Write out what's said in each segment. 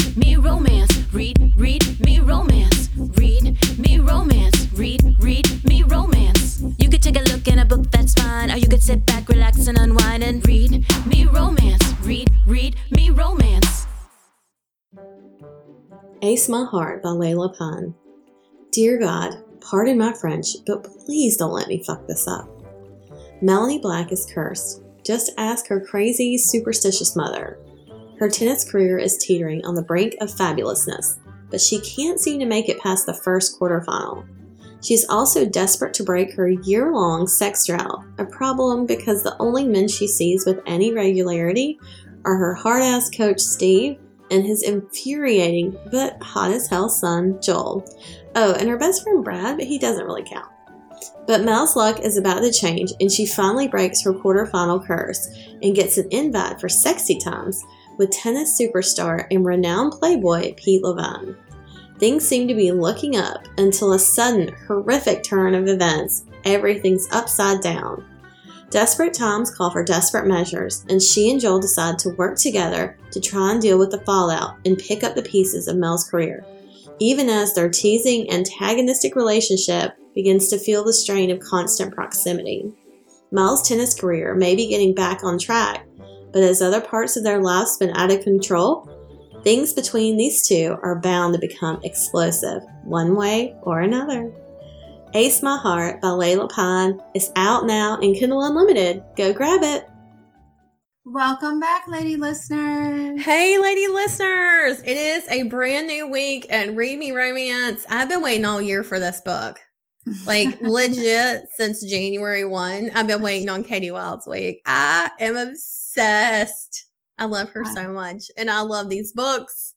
Read me romance. Read me romance. Read me romance. Read me romance. You could take a look in a book, that's fine. Or you could sit back, relax, and unwind and read me romance. Read me romance. Ace My Heart by Layla Pun. Dear God, pardon my French, but please don't let me fuck this up. Melanie Black is cursed. Just ask her crazy, superstitious mother. Her tennis career is teetering on the brink of fabulousness, but she can't seem to make it past the first quarterfinal. She's also desperate to break her year-long sex drought, a problem because the only men she sees with any regularity are her hard-ass coach Steve and his infuriating but hot-as-hell son Joel. Oh, and her best friend Brad, but he doesn't really count. But Mel's luck is about to change, and she finally breaks her quarterfinal curse and gets an invite for Sexy Times with tennis superstar and renowned playboy Pete Levine. Things seem to be looking up until a sudden, horrific turn of events. Everything's upside down. Desperate times call for desperate measures, and she and Joel decide to work together to try and deal with the fallout and pick up the pieces of Mel's career, even as their teasing, antagonistic relationship begins to feel the strain of constant proximity. Mel's tennis career may be getting back on track, but as other parts of their lives spin out of control, things between these two are bound to become explosive, one way or another. Ace My Heart by Layla Pine is out now in Kindle Unlimited. Go grab it. Welcome back, lady listeners. Hey, lady listeners. It is a brand new week at Read Me Romance. I've been waiting all year for this book. Like, legit, since January 1, I've been waiting on Katie Wild's week. I am obsessed. I love her so much. And I love these books.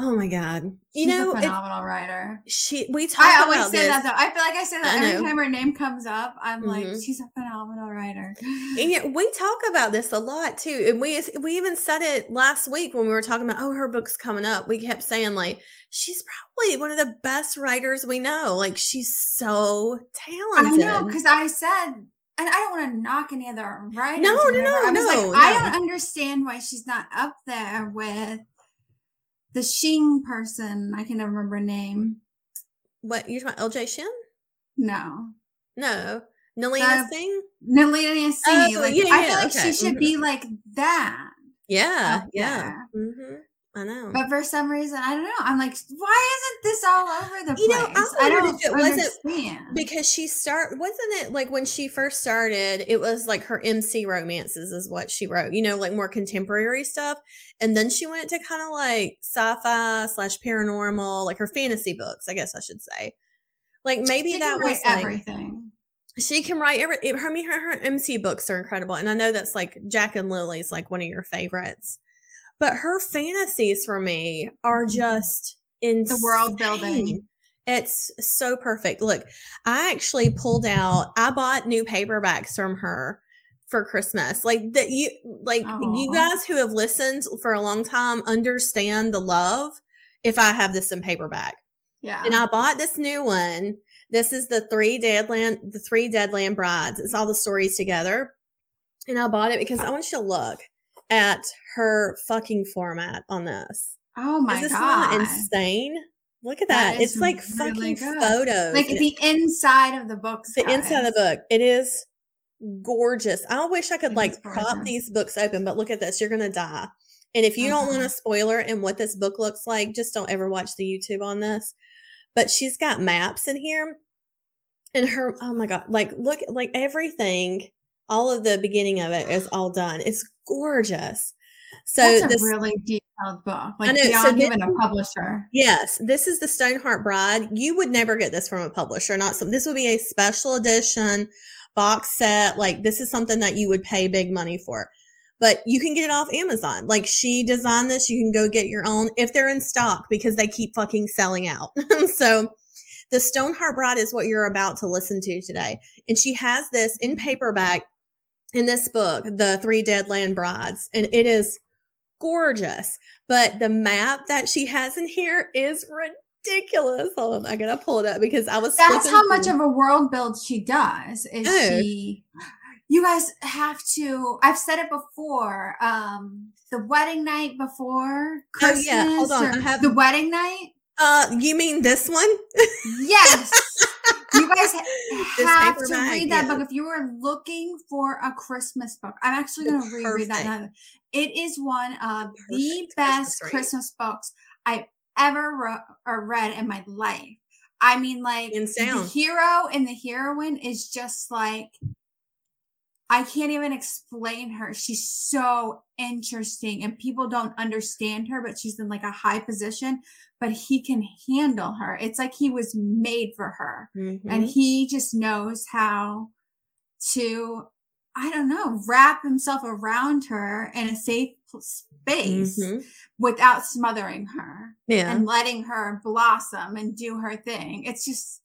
Oh, my God. She's a phenomenal writer. I always say that, though. I feel like I say that every time her name comes up. I'm like, she's a phenomenal writer. And yet, we talk about this a lot, too. And we even said it last week when we were talking about, her book's coming up. We kept saying, like, she's probably one of the best writers we know. Like, she's so talented. I know, because I said... And I don't want to knock any other writers. No. I don't understand why she's not up there with the Shing person. I can never remember her name. What? You're talking about LJ Shen? No. Nalini Singh? Nalini Singh. I feel like she should be like that. Yeah. Mm-hmm. I know. But for some reason, I don't know. I'm like, why isn't this all over the place? I don't if it understand. Because she wasn't it like when she first started, it was like her MC romances is what she wrote, like more contemporary stuff. And then she went to kind of like sci-fi / paranormal, like her fantasy books, I guess I should say. Like maybe she that was everything. She can write everything. I mean, her MC books are incredible. And I know that's like Jack and Lily's like one of your favorites. But her fantasies for me are just insane. The world building. It's so perfect. Look, I bought new paperbacks from her for Christmas. You guys who have listened for a long time understand the love if I have this in paperback. Yeah. And I bought this new one. This is the Three Deadlands Brides. It's all the stories together. And I bought it because I want you to look at her fucking format on this. Oh my God. Is this not insane? Look at that. It's like really fucking good. Photos. Like the inside of the books. The inside of the book. It is gorgeous. I wish I could prop these books open, but look at this. You're going to die. And if you don't want a spoiler in what this book looks like, just don't ever watch the YouTube on this. But she's got maps in here and her, oh my God, like look, like everything. All of the beginning of it is all done. It's gorgeous. So that's a really detailed book. Like beyond even a publisher. Yes. This is the Stoneheart Bride. You would never get this from a publisher. This would be a special edition box set. Like this is something that you would pay big money for. But you can get it off Amazon. Like she designed this. You can go get your own if they're in stock because they keep fucking selling out. So the Stoneheart Bride is what you're about to listen to today. And she has this in paperback. In this book, The Three Deadlands Brides, and it is gorgeous. But the map that she has in here is ridiculous. Hold on, I gotta pull it up because I was. That's how much of a world build she does. Is she? You guys have to, I've said it before, the wedding night before Christmas. Oh, yeah. Hold on. The wedding night. You mean this one? Yes. You guys have to read that book. If you are looking for a Christmas book, I'm actually going to reread that now. It is one of the best Christmas books I've ever read in my life. I mean, like, the hero and the heroine is just like, I can't even explain her. She's so interesting and people don't understand her, but she's in like a high position, but he can handle her. It's like he was made for her and he just knows how to, I don't know, wrap himself around her in a safe space without smothering her and letting her blossom and do her thing. It's just,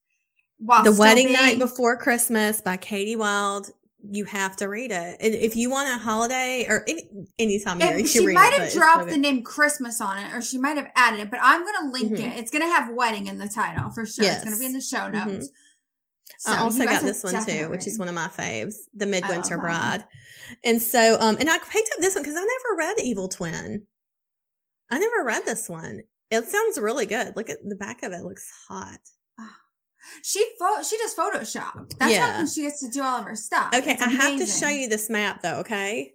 The Wedding Night Before Christmas by Katie Wilde. You have to read it. And if you want a holiday or any time of year, you should read it. She might have dropped the name Christmas on it, or she might have added it, but I'm going to link it. It's going to have wedding in the title for sure. Yes. It's going to be in the show notes. So I also got this one too, which is one of my faves, The Midwinter Bride. And so, and I picked up this one because I never read Evil Twin. I never read this one. It sounds really good. Look at the back of it. Looks hot. She does Photoshop. That's how she gets to do all of her stuff. Okay, I have to show you this map, though, okay?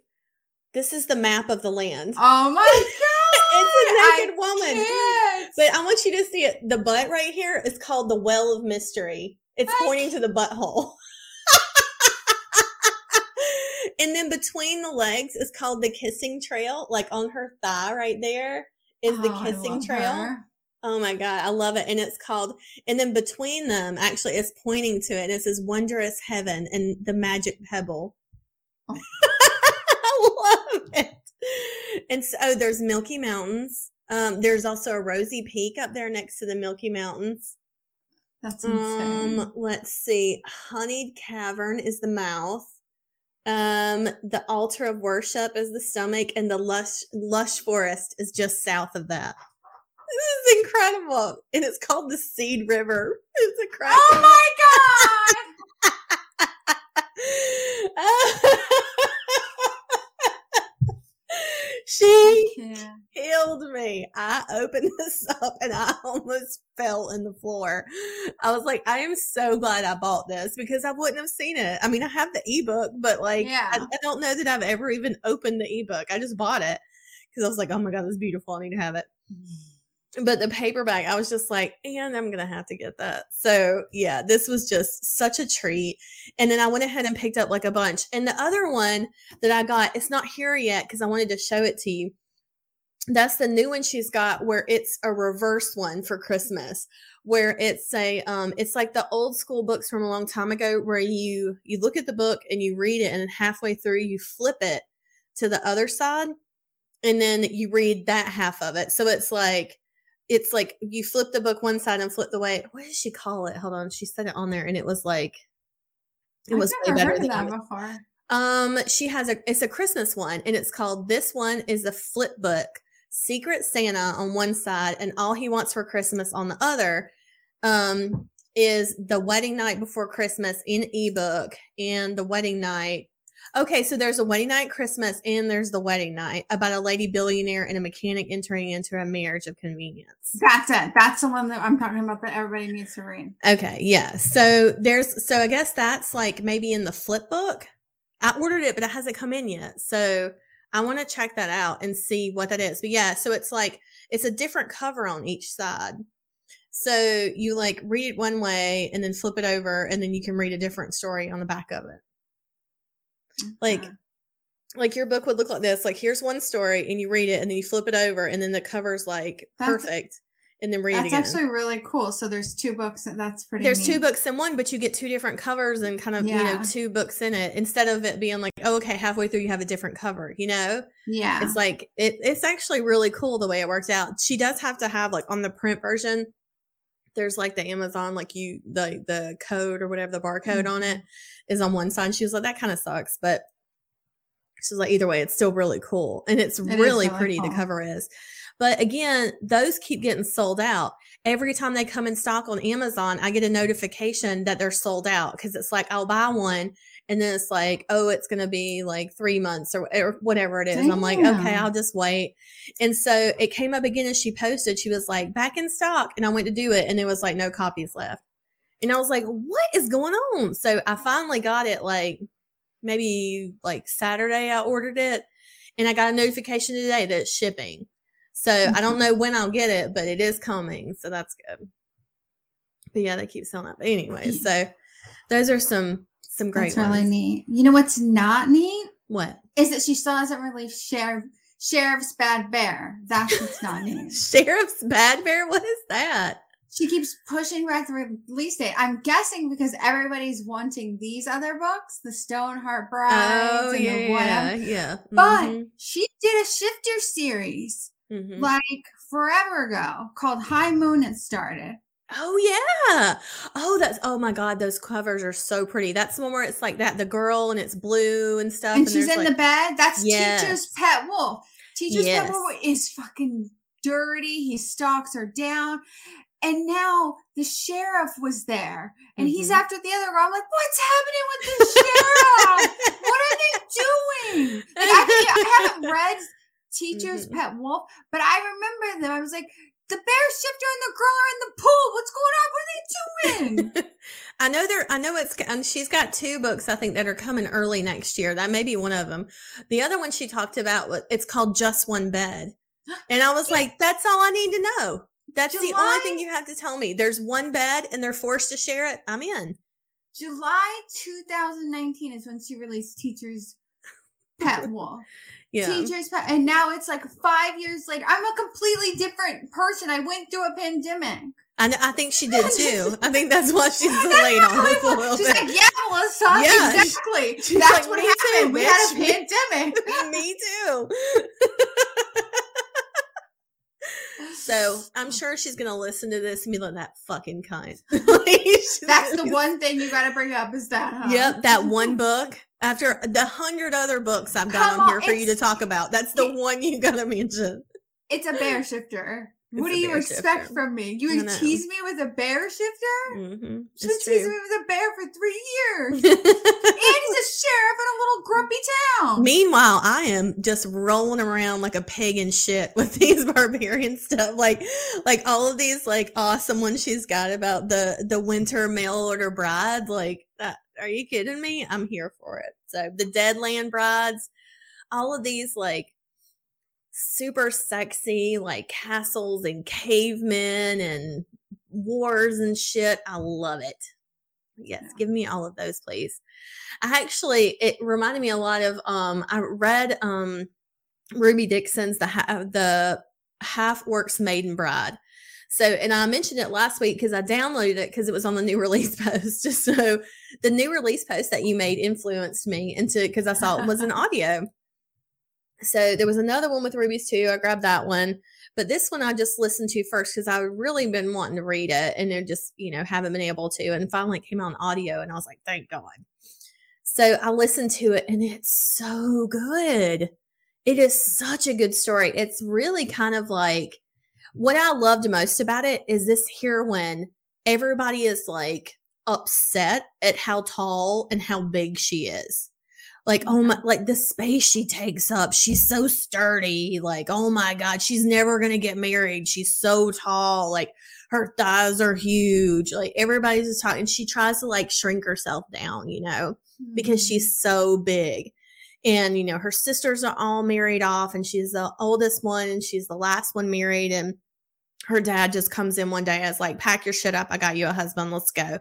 This is the map of the land. Oh, my God! It's a naked woman. Can't. But I want you to see it. The butt right here is called the Well of Mystery. It's pointing to the butthole. And then between the legs is called the Kissing Trail. Like, on her thigh right there is the Kissing Trail. Her. Oh my God, I love it. And it's called, and then between them, actually, it's pointing to it. And it says Wondrous Heaven and the Magic Pebble. Oh. I love it. And so there's Milky Mountains. There's also a rosy peak up there next to the Milky Mountains. That's insane. Let's see. Honeyed Cavern is the mouth. The Altar of Worship is the stomach. And the lush forest is just south of that. This is incredible. And it's called the Seed River. It's incredible. Oh, my God. She killed me. I opened this up and I almost fell in the floor. I was like, I am so glad I bought this because I wouldn't have seen it. I mean, I have the ebook, but like, I don't know that I've ever even opened the ebook. I just bought it because I was like, oh, my God, this is beautiful. I need to have it. But the paperback, I was just like, and I'm going to have to get that. So, yeah, this was just such a treat. And then I went ahead and picked up like a bunch. And the other one that I got, it's not here yet because I wanted to show it to you. That's the new one she's got where it's a reverse one for Christmas, where it's a, it's like the old school books from a long time ago where you look at the book and you read it and then halfway through you flip it to the other side. And then you read that half of it. So it's like you flip the book one side and flip the way. What did she call it? Hold on. She said it on there and it was like, it was way better than that before. She has it's a Christmas one and it's called This One is a Flip Book, Secret Santa on one side and All He Wants for Christmas on the other. Is The Wedding Night Before Christmas in ebook and The Wedding Night. Okay, so there's A Wedding Night Christmas and there's The Wedding Night about a lady billionaire and a mechanic entering into a marriage of convenience. That's it. That's the one that I'm talking about that everybody needs to read. Okay, yeah. So I guess that's like maybe in the flip book. I ordered it, but it hasn't come in yet. So I want to check that out and see what that is. But yeah, so it's like, it's a different cover on each side. So you like read it one way and then flip it over and then you can read a different story on the back of it. Like your book would look like this. Like here's one story and you read it and then you flip it over and then the cover's like perfect and then read it again. That's actually really cool. So there's two books and that's pretty There's neat. Two books in one, but you get two different covers and kind of, two books in it instead of it being like, oh, okay, halfway through you have a different cover, you know? Yeah. It's like, it's actually really cool the way it worked out. She does have to have like on the print version, there's like the Amazon, like you, the code or whatever, the barcode on it is on one side. She was like, that kind of sucks. But she's like, either way, it's still really cool. And it's really pretty, the cover is. But again, those keep getting sold out. Every time they come in stock on Amazon, I get a notification that they're sold out because it's like, I'll buy one And then it's like, oh, it's going to be like 3 months or whatever it is. Damn. I'm like, okay, I'll just wait. And so it came up again as she posted. She was like, back in stock. And I went to do it, and it was like no copies left. And I was like, what is going on? So I finally got it like maybe like Saturday I ordered it. And I got a notification today that it's shipping. So I don't know when I'll get it, but it is coming. So that's good. But yeah, they keep selling up. Anyway, so those are some great ones. That's really neat. You know what's not neat? What? Is that she still hasn't released Sheriff's Bad Bear. That's what's not neat. Sheriff's Bad Bear? What is that? She keeps pushing back the release date. I'm guessing because everybody's wanting these other books, the Stoneheart Bride and the whatever. Yeah. Mm-hmm. But she did a shifter series. Mm-hmm. Like forever ago, called High Moon, it started. Oh yeah. Oh, that's, oh my God, those covers are so pretty. That's the one where it's like that, the girl, and it's blue and stuff. And she's in like, the bed. That's Teacher's Pet Wolf. Teacher's Pet Wolf is fucking dirty. He stalks her down. And now the sheriff was there, and he's after the other girl. I'm like, what's happening with the sheriff? What are they doing? Like, I haven't read Teacher's Pet Wolf, but I remember them. I was like, the bear shifter and the girl are in the pool. What's going on? What are they doing? I know she's got two books I think that are coming early next year. That may be one of them. The other one she talked about, it's called Just One Bed, and I was like, that's all I need to know. That's the only thing you have to tell me. There's one bed and they're forced to share it. I'm in. July 2019 is when she released Teacher's Pet Wolf. Yeah. Teacher's Pet. And now it's like 5 years later. I'm a completely different person. I went through a pandemic. I think she did too. I think that's why she's delayed on this a little bit. She's like, yeah, Melissa, exactly. That's like, what happened. We had a pandemic. Me too. So I'm sure she's going to listen to this and be like, that fucking cunt. That's the one thing you got to bring up is that, huh? Yep, that one book. After the 100 other books I've got on here for you to talk about, that's the one you got to mention. It's a bear shifter. What do you expect from me? You would tease me with a bear shifter? Mm-hmm. She's been teasing me with a bear for 3 years. And he's a sheriff in a little grumpy town. Meanwhile, I am just rolling around like a pagan shit with these barbarian stuff. Like all of these like awesome ones she's got about the winter mail order bride. Like, are you kidding me? I'm here for it. So the Deadland Brides, all of these like super sexy like castles and cavemen and wars and shit. I love it. Yes, yeah. Give me all of those, please. It reminded me a lot of I read Ruby Dixon's the Half-Orc's Maiden Bride. So, and I mentioned it last week because I downloaded it because it was on the new release post. So the new release post that you made influenced me into it because I saw it was an audio. So there was another one with Ruby's too. I grabbed that one. But this one I just listened to first because I've really been wanting to read it and I just, haven't been able to. And finally it came on audio and I was like, thank God. So I listened to it and it's so good. It is such a good story. It's really kind of like, what I loved most about it is this here when everybody is like upset at how tall and how big she is. Like, oh my, like the space she takes up. She's so sturdy. Like, oh my God, she's never going to get married. She's so tall. Like her thighs are huge. Like everybody's just talking. She tries to like shrink herself down, because she's so big. And, her sisters are all married off and she's the oldest one and she's the last one married. And her dad just comes in one day and is like, pack your shit up. I got you a husband. Let's go.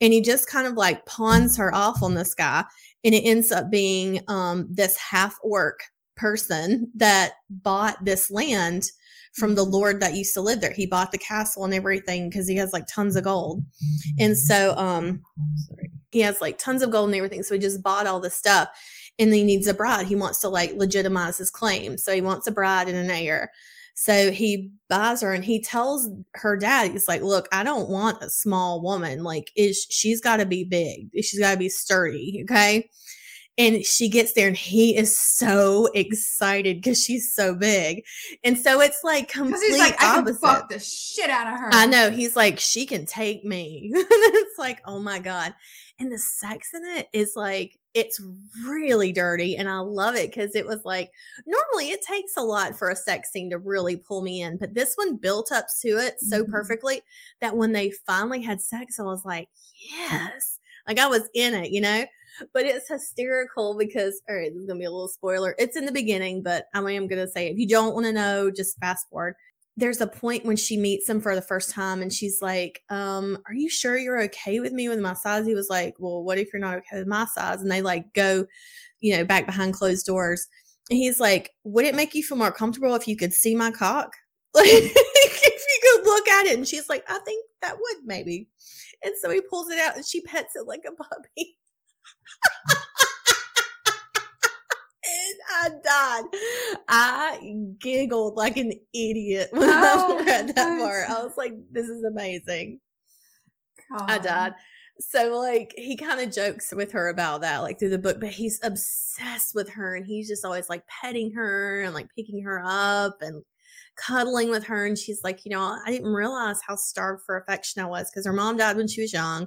And he just kind of like pawns her off on this guy. And it ends up being this half-orc person that bought this land from the lord that used to live there. He bought the castle and everything because he has like tons of gold. And so he has like tons of gold and everything. So he just bought all this stuff. And he needs a bride. He wants to like legitimize his claim. So he wants a bride and an heir. So he buys her and he tells her dad, he's like, look, I don't want a small woman. Like she's got to be big. She's got to be sturdy. Okay. And she gets there and he is so excited because she's so big. And so it's like complete he's like, I opposite. Can fuck the shit out of her. I know. He's like, she can take me. It's like, oh my God. And the sex in it is like, it's really dirty. And I love it because it was like, normally it takes a lot for a sex scene to really pull me in. But this one built up to it so perfectly that when they finally had sex, I was like, yes. Like I was in it, you know? But it's hysterical because, all right, this is going to be a little spoiler. It's in the beginning, but I am going to say, if you don't want to know, just fast forward. There's a point when she meets him for the first time and she's like, are you sure you're okay with me with my size? He was like, well, what if you're not okay with my size? And they like go, you know, back behind closed doors. And he's like, would it make you feel more comfortable if you could see my cock? Like if you could look at it. And she's like, I think that would maybe. And so he pulls it out and she pets it like a puppy. And I died. I giggled like an idiot when I read that part. I was like, this is amazing. God. I died. So like he kind of jokes with her about that like through the book, but he's obsessed with her and he's just always like petting her and like picking her up and cuddling with her. And she's like, you know, I didn't realize how starved for affection I was because her mom died when she was young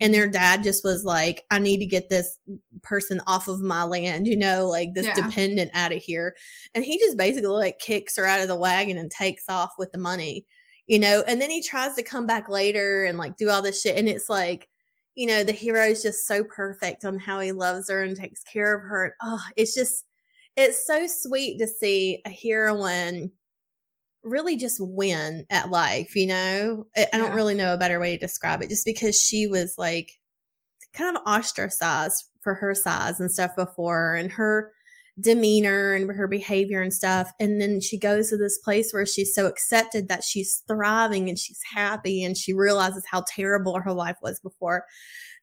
and their dad just was like, I need to get this person off of my land, you know, like this dependent out of here. And he just basically like kicks her out of the wagon and takes off with the money, you know. And then he tries to come back later and like do all this shit, and it's like, you know, the hero is just so perfect on how he loves her and takes care of her. And, oh, it's just, it's so sweet to see a heroine really just win at life, you know. I don't really know a better way to describe it, just because she was like kind of ostracized for her size and stuff before, and her demeanor and her behavior and stuff, and then she goes to this place where she's so accepted that she's thriving and she's happy, and she realizes how terrible her life was before.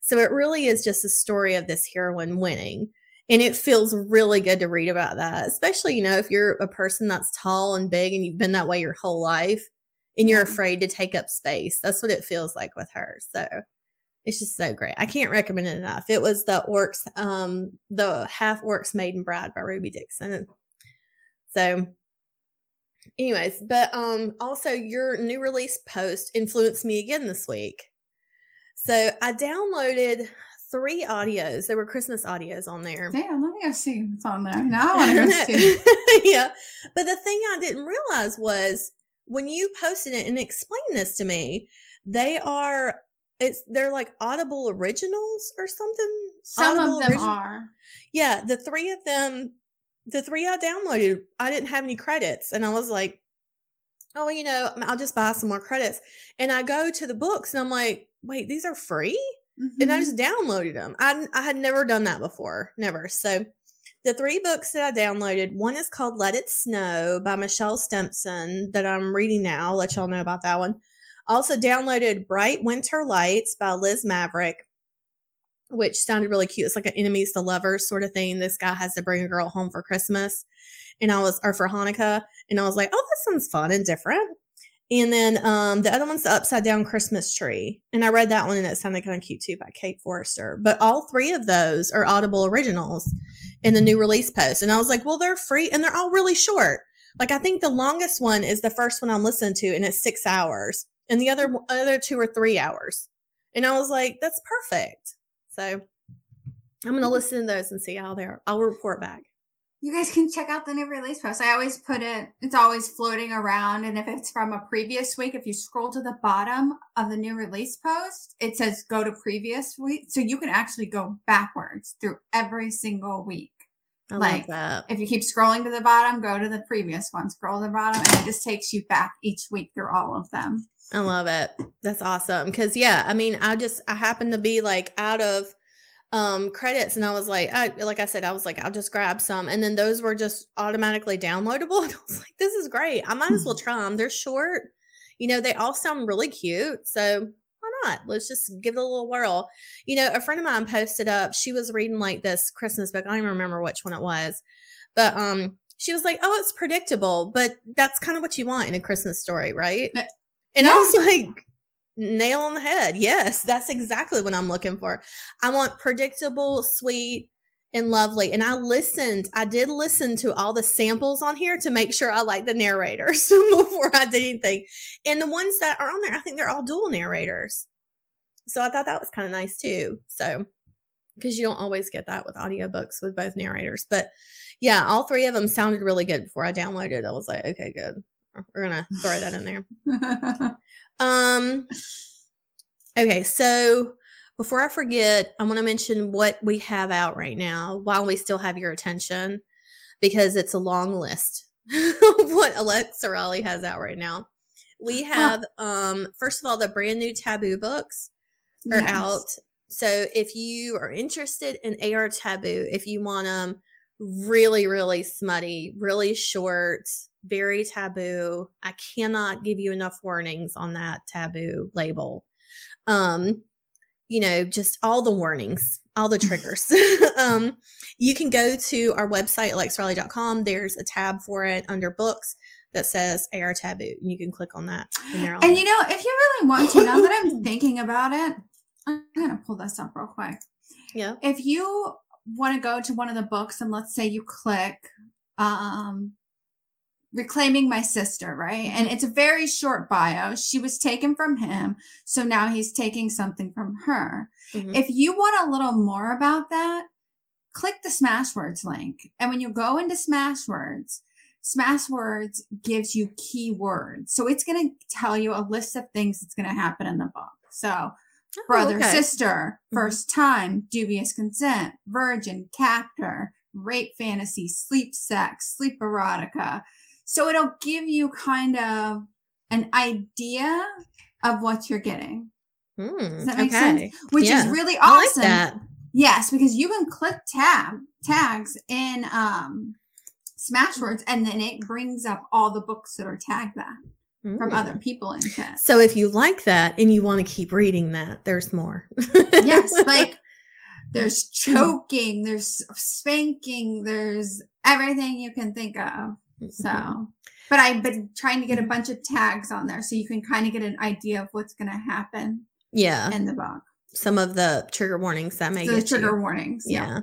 So it really is just a story of this heroine winning. And it feels really good to read about that, especially, you know, if you're a person that's tall and big and you've been that way your whole life and you're afraid to take up space. That's what it feels like with her. So it's just so great. I can't recommend it enough. It was the Half-Orc's Maiden Bride by Ruby Dixon. So anyways, but also your new release post influenced me again this week. So I downloaded 3 audios. There were Christmas audios on there. Damn, let me go see what's on there. Now I want to go see. Yeah. But the thing I didn't realize was when you posted it and explained this to me, they're like Audible originals or something. Some of them are. Yeah. The three I downloaded, I didn't have any credits. And I was like, oh, you know, I'll just buy some more credits. And I go to the books and I'm like, wait, these are free? Mm-hmm. And I just downloaded them. I had never done that before. Never. So the 3 books that I downloaded, one is called Let It Snow by Michelle Stempson that I'm reading now. I'll let y'all know about that one. Also downloaded Bright Winter Lights by Liz Maverick, which sounded really cute. It's like an enemies to lovers sort of thing. This guy has to bring a girl home for Christmas or for Hanukkah. And I was like, oh, that sounds fun and different. And then the other one's the Upside Down Christmas Tree. And I read that one and it sounded kind of cute too by Kate Forrester. But all 3 of those are Audible originals in the new release post. And I was like, well, they're free and they're all really short. Like I think the longest one is the first one I'm listening to and it's 6 hours. And the other 2 are 3 hours. And I was like, that's perfect. So I'm going to listen to those and see how they are. I'll report back. You guys can check out the new release post. I always put it, it's always floating around. And if it's from a previous week, if you scroll to the bottom of the new release post, it says go to previous week. So you can actually go backwards through every single week. I like that. If you keep scrolling to the bottom, go to the previous one, scroll to the bottom, and it just takes you back each week through all of them. I love it. That's awesome. Because, yeah, I mean, I happen to be like out of credits, and I was like, I was like, I'll just grab some, and then those were just automatically downloadable. And I was like, this is great. I might as well try them. They're short, you know. They all sound really cute, so why not? Let's just give it a little whirl. You know, a friend of mine posted up. She was reading like this Christmas book. I don't even remember which one it was, but she was like, oh, it's predictable, but that's kind of what you want in a Christmas story, right? And I was like, nail on the head. Yes, that's exactly what I'm looking for. I want predictable, sweet, and lovely. And I did listen to all the samples on here to make sure I liked the narrators before I did anything. And the ones that are on there, I think they're all dual narrators. So I thought that was kind of nice too. So, because you don't always get that with audiobooks with both narrators. But yeah, all three of them sounded really good before I downloaded. I was like, okay, good. We're going to throw that in there. Okay, so before I forget, I want to mention what we have out right now while we still have your attention, because it's a long list of what Alexa Raleigh has out right now. We have, first of all, the brand new Taboo books are out. So if you are interested in AR Taboo, if you want them really, really smutty, really short, very taboo, I cannot give you enough warnings on that Taboo label. You know, just all the warnings, all the triggers. You can go to our website, alexaraleigh.com. There's a tab for it under books that says AR Taboo. And you can click on that. And you know, if you really want to, now that I'm thinking about it, I'm going to pull this up real quick. Yeah. If you want to go to one of the books and let's say you click Reclaiming My Sister, right? And it's a very short bio. She was taken from him, so now he's taking something from her. Mm-hmm. If you want a little more about that, click the Smashwords link. And when you go into Smashwords, Smashwords gives you keywords. So it's going to tell you a list of things that's going to happen in the book. So brother, sister, first time, dubious consent, virgin, captor, rape fantasy, sleep sex, sleep erotica. So it'll give you kind of an idea of what you're getting. Does that make sense? Which is really awesome. I like that. Yes, because you can click tags in Smashwords, and then it brings up all the books that are tagged that from other people in chat. So if you like that and you want to keep reading that, there's more. Yes, like there's choking, there's spanking, there's everything you can think of. So, but I've been trying to get a bunch of tags on there so you can kind of get an idea of what's going to happen. Yeah, in the book. Some of the trigger warnings that may get trigger warnings. Yeah.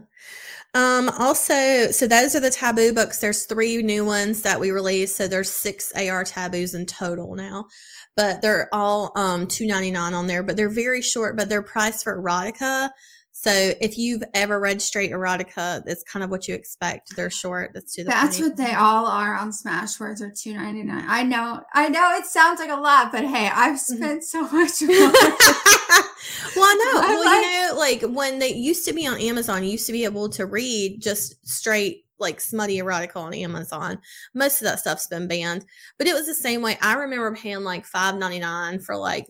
Also, so those are the Taboo books. There's three new ones that we released. So there's 6 AR Taboos in total now, but they're all $2.99 on there, but they're very short, but they're priced for erotica. So if you've ever read straight erotica, that's kind of what you expect. They're short. That's what they all are on Smashwords, are $2.99. I know it sounds like a lot, but hey, I've spent so much money. Well, I know. You know, like when they used to be on Amazon, you used to be able to read just straight, like smutty erotica on Amazon. Most of that stuff's been banned. But it was the same way. I remember paying like $5.99 for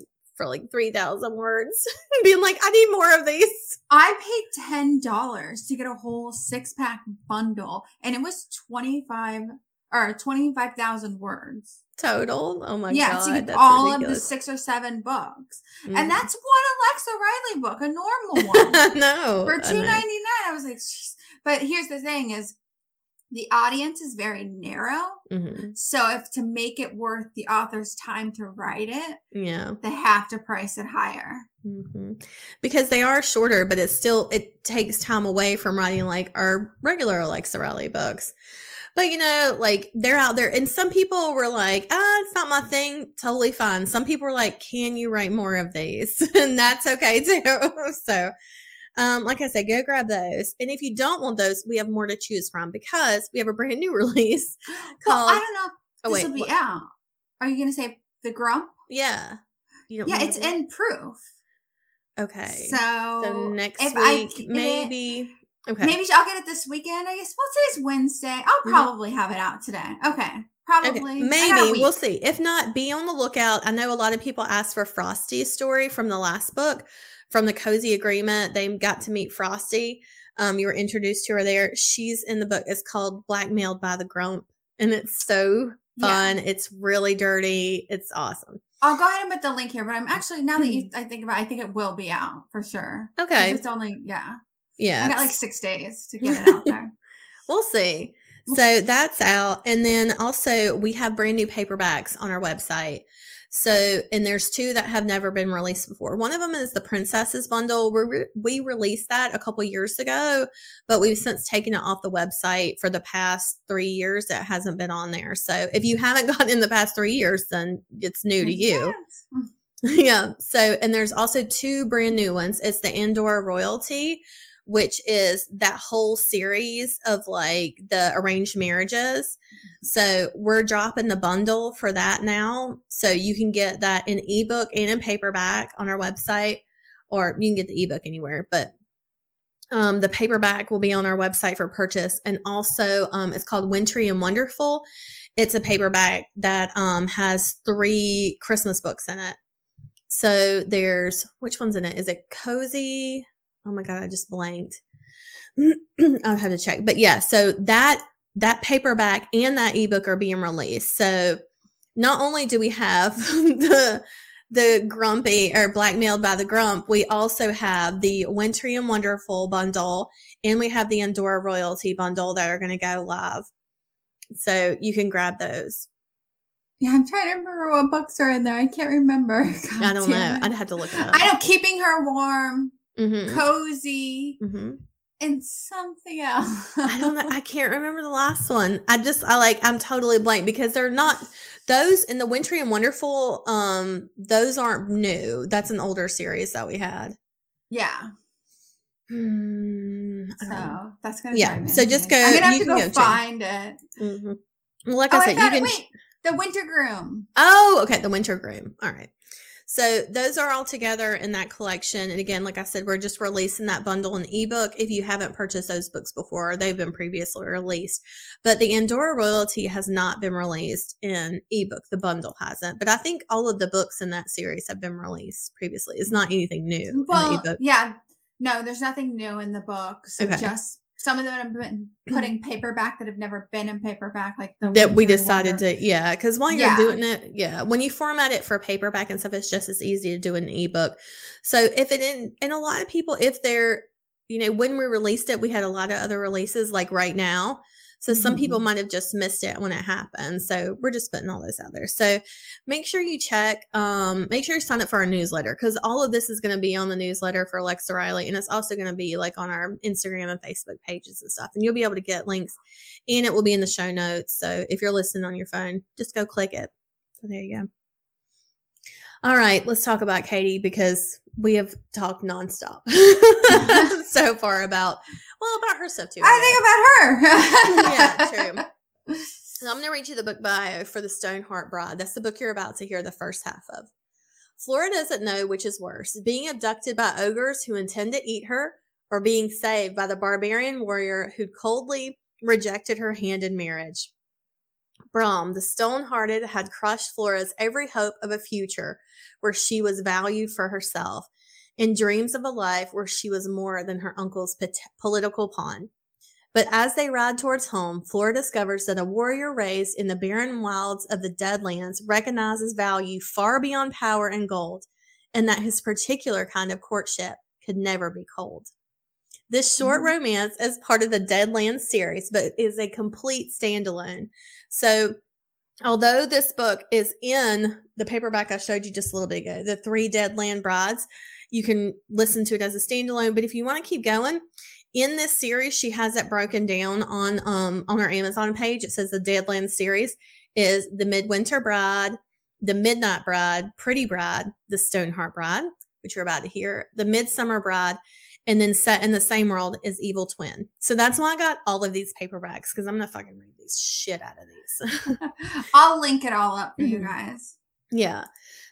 3,000 words, being like, I need more of these. I paid $10 to get a whole 6-pack bundle, and it was 25,000 words total. Oh my God. So you get all ridiculous of the 6 or 7 books. And that's one Alexa Raleigh book, a normal one. No. For $2.99. I was like, jeez. But here's the thing is, the audience is very narrow. So if to make it worth the author's time to write it, they have to price it higher. Because they are shorter, but it takes time away from writing like our regular Alexa Raleigh books. But, you know, like they're out there. And some people were like, it's not my thing. Totally fine. Some people were like, can you write more of these? And that's okay, too. So. Like I said, go grab those. And if you don't want those, we have more to choose from because we have a brand new release called... Well, I don't know if this will be out. Are you going to say The Grump? Yeah. It's in proof. Okay. So next week, maybe... Okay. Maybe I'll get it this weekend, I guess. Well, today's Wednesday. I'll probably have it out today. Okay. Probably. Okay. Maybe. We'll see. If not, be on the lookout. I know a lot of people asked for Frosty's story from the last book. From the Cozy Agreement, they got to meet Frosty. You were introduced to her there. She's in the book. It's called Blackmailed by the Grump. And it's so fun. Yeah. It's really dirty. It's awesome. I'll go ahead and put the link here. But I'm actually, now that I think about it, I think it will be out for sure. Okay. It's only, I got like 6 days to get it out there. We'll see. So that's out. And then also we have brand new paperbacks on our website. So, and there's two that have never been released before. One of them is the Princesses Bundle. We released that a couple years ago, but we've since taken it off the website for the past 3 years. It hasn't been on there. So if you haven't gotten in the past 3 years, then it's new to you. Yeah. So, and there's also two brand new ones. It's the Endora Royalty, which is that whole series of like the arranged marriages. So we're dropping the bundle for that now. So you can get that in ebook and in paperback on our website, or you can get the ebook anywhere, but the paperback will be on our website for purchase. And also it's called Wintry and Wonderful. It's a paperback that has 3 Christmas books in it. So there's, which one's in it? Is it Cozy? Oh my God, I just blanked. I'll have to check. But yeah, so that paperback and that ebook are being released. So not only do we have the Grumpy or Blackmailed by the Grump, we also have the Wintry and Wonderful bundle, and we have the Endora Royalty bundle that are going to go live. So you can grab those. Yeah, I'm trying to remember what books are in there. I can't remember. God, I don't know. I'd have to look it up. I know Keeping Her Warm. Mm-hmm. Cozy, mm-hmm. and something else. I don't know. I can't remember the last one. I'm totally blank because they're not those in the Wintry and Wonderful. Those aren't new. That's an older series that we had. Yeah. So that's gonna. Yeah. So just go. I'm gonna have to go find it. Mm-hmm. Well, like I said, you can. Wait, the Winter Groom. Oh, okay. The Winter Groom. All right. So those are all together in that collection. And again, like I said, we're just releasing that bundle and ebook. If you haven't purchased those books before, they've been previously released. But the Endora Royalty has not been released in ebook. The bundle hasn't. But I think all of the books in that series have been released previously. It's not anything new in the ebook. Yeah. No, there's nothing new in the book. So just some of them have been putting paperback that have never been in paperback. Because while you're doing it, when you format it for paperback and stuff, it's just as easy to do an ebook. So if it and a lot of people, if they're, when we released it, we had a lot of other releases like right now. So some people might have just missed it when it happened. So we're just putting all those out there. So make sure you check. Make sure you sign up for our newsletter, because all of this is going to be on the newsletter for Alexa Raleigh. And it's also going to be like on our Instagram and Facebook pages and stuff. And you'll be able to get links, and it will be in the show notes. So if you're listening on your phone, just go click it. So there you go. All right. Let's talk about Katie, because we have talked nonstop so far about her stuff too. I think about her. Yeah, true. So I'm going to read you the book bio for the Stoneheart Bride. That's the book you're about to hear the first half of. Flora doesn't know which is worse, being abducted by ogres who intend to eat her, or being saved by the barbarian warrior who coldly rejected her hand in marriage. Brom, the stone-hearted, had crushed Flora's every hope of a future where she was valued for herself, and dreams of a life where she was more than her uncle's political pawn. But as they ride towards home, Flora discovers that a warrior raised in the barren wilds of the Deadlands recognizes value far beyond power and gold, and that his particular kind of courtship could never be cold. This short romance is part of the Deadlands series, but is a complete standalone. So although this book is in the paperback I showed you just a little bit ago, the 3 Deadlands Brides, you can listen to it as a standalone. But if you want to keep going, in this series, she has it broken down on her Amazon page. It says the Deadlands series is the Midwinter Bride, the Midnight Bride, Pretty Bride, the Stoneheart Bride, which you're about to hear, the Midsummer Bride, and then set in the same world is Evil Twin. So that's why I got all of these paperbacks, because I'm going to fucking read these shit out of these. I'll link it all up for you guys. Yeah.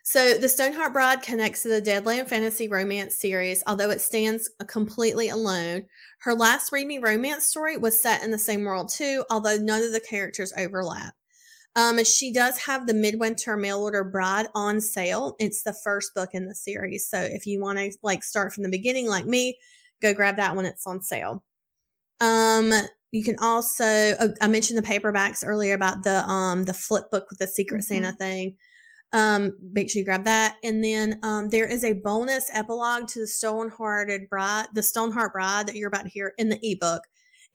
So the Stoneheart Bride connects to the Deadland Fantasy Romance series, although it stands completely alone. Her last Read Me Romance story was set in the same world too, although none of the characters overlap. She does have the Midwinter Mail Order Bride on sale. It's the first book in the series. So if you want to start from the beginning like me, go grab that one. It's on sale. You can also, I mentioned the paperbacks earlier about the flip book with the Secret Santa thing. Make sure you grab that. And then there is a bonus epilogue to the Stoneheart Bride that you're about to hear in the ebook.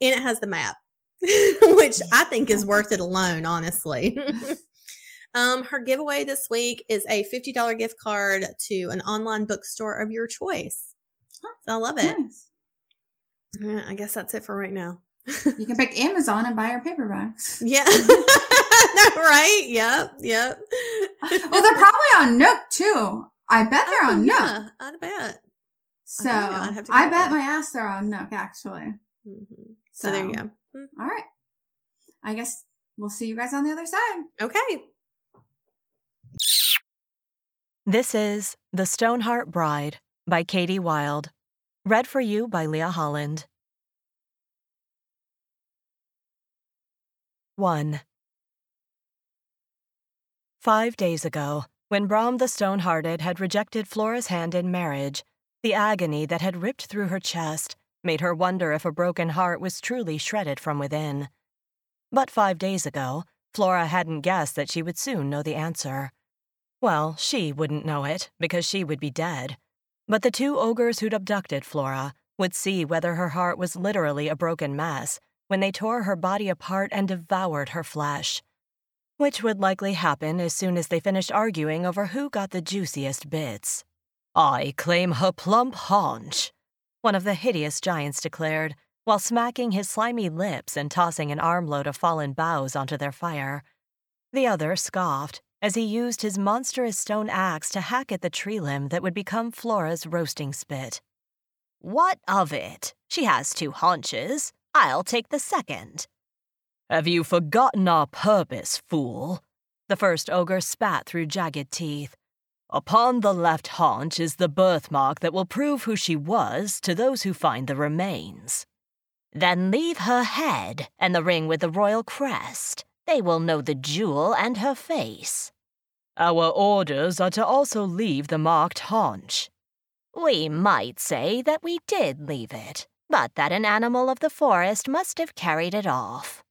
And it has the map. which I think is worth it alone, honestly. Her giveaway this week is a $50 gift card to an online bookstore of your choice. So I love it. Nice. Yeah, I guess that's it for right now. You can pick Amazon and buy her paperbacks. Yeah. Right? Yep. Well, they're probably on Nook, too. I bet they're on Nook. I bet. So I bet my ass they're on Nook, actually. Mm-hmm. So there you go. Mm-hmm. All right. I guess we'll see you guys on the other side. Okay. This is The Stoneheart Bride by Katie Wilde. Read for you by Leah Holland. 1. 5 days ago, when Brom the Stonehearted had rejected Flora's hand in marriage, the agony that had ripped through her chest made her wonder if a broken heart was truly shredded from within. But 5 days ago, Flora hadn't guessed that she would soon know the answer. Well, she wouldn't know it, because she would be dead. But the two ogres who'd abducted Flora would see whether her heart was literally a broken mess when they tore her body apart and devoured her flesh. Which would likely happen as soon as they finished arguing over who got the juiciest bits. "I claim her plump haunch," one of the hideous giants declared, while smacking his slimy lips and tossing an armload of fallen boughs onto their fire. The other scoffed as he used his monstrous stone axe to hack at the tree limb that would become Flora's roasting spit. "What of it? She has two haunches. I'll take the second." "Have you forgotten our purpose, fool?" The first ogre spat through jagged teeth. "Upon the left haunch is the birthmark that will prove who she was to those who find the remains." "Then leave her head and the ring with the royal crest. They will know the jewel and her face." "Our orders are to also leave the marked haunch." "We might say that we did leave it, but that an animal of the forest must have carried it off,"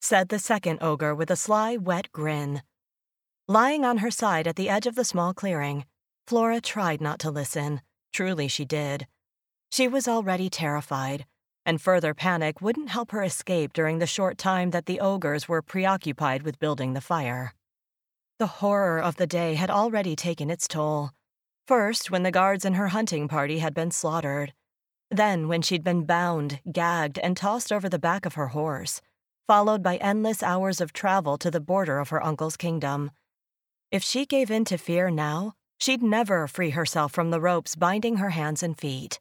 said the second ogre with a sly, wet grin. Lying on her side at the edge of the small clearing, Flora tried not to listen. Truly she did. She was already terrified, and further panic wouldn't help her escape during the short time that the ogres were preoccupied with building the fire. The horror of the day had already taken its toll. First, when the guards in her hunting party had been slaughtered. Then, when she'd been bound, gagged, and tossed over the back of her horse, followed by endless hours of travel to the border of her uncle's kingdom. If she gave in to fear now, she'd never free herself from the ropes binding her hands and feet.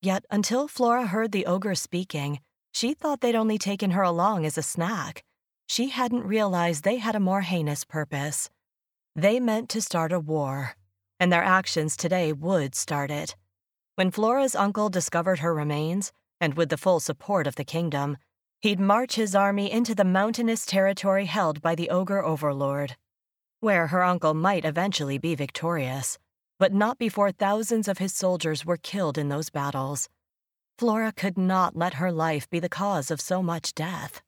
Yet until Flora heard the ogre speaking, she thought they'd only taken her along as a snack. She hadn't realized they had a more heinous purpose. They meant to start a war, and their actions today would start it. When Flora's uncle discovered her remains, and with the full support of the kingdom, he'd march his army into the mountainous territory held by the ogre overlord, where her uncle might eventually be victorious, but not before thousands of his soldiers were killed in those battles. Flora could not let her life be the cause of so much death.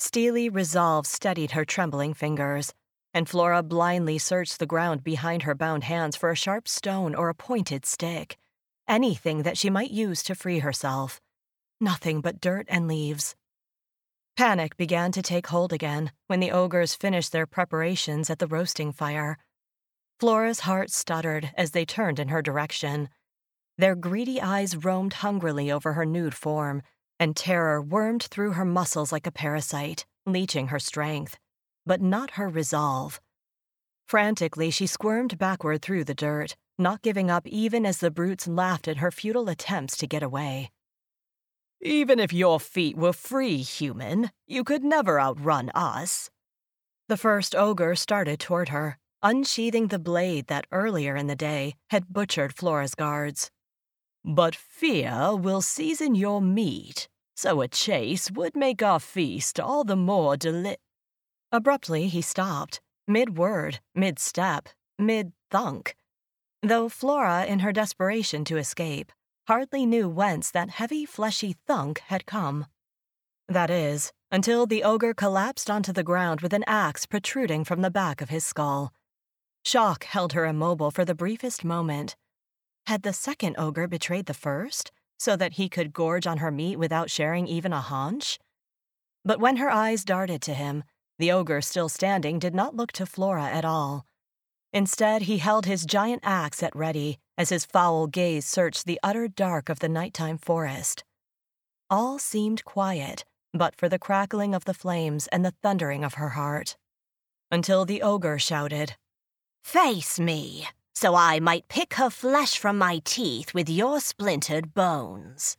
Steely resolve steadied her trembling fingers, and Flora blindly searched the ground behind her bound hands for a sharp stone or a pointed stick, anything that she might use to free herself. Nothing but dirt and leaves. Panic began to take hold again when the ogres finished their preparations at the roasting fire. Flora's heart stuttered as they turned in her direction. Their greedy eyes roamed hungrily over her nude form, and terror wormed through her muscles like a parasite, leeching her strength, but not her resolve. Frantically, she squirmed backward through the dirt, not giving up even as the brutes laughed at her futile attempts to get away. "Even if your feet were free, human, you could never outrun us." The first ogre started toward her, unsheathing the blade that earlier in the day had butchered Flora's guards. "But fear will season your meat, so a chase would make our feast all the more deli—" Abruptly he stopped, mid-word, mid-step, mid-thunk. Though Flora, in her desperation to escape, hardly knew whence that heavy, fleshy thunk had come. That is, until the ogre collapsed onto the ground with an axe protruding from the back of his skull. Shock held her immobile for the briefest moment. Had the second ogre betrayed the first, so that he could gorge on her meat without sharing even a haunch? But when her eyes darted to him, the ogre still standing did not look to Flora at all. Instead, he held his giant axe at ready as his foul gaze searched the utter dark of the nighttime forest. All seemed quiet, but for the crackling of the flames and the thundering of her heart. Until the ogre shouted, "Face me, so I might pick her flesh from my teeth with your splintered bones."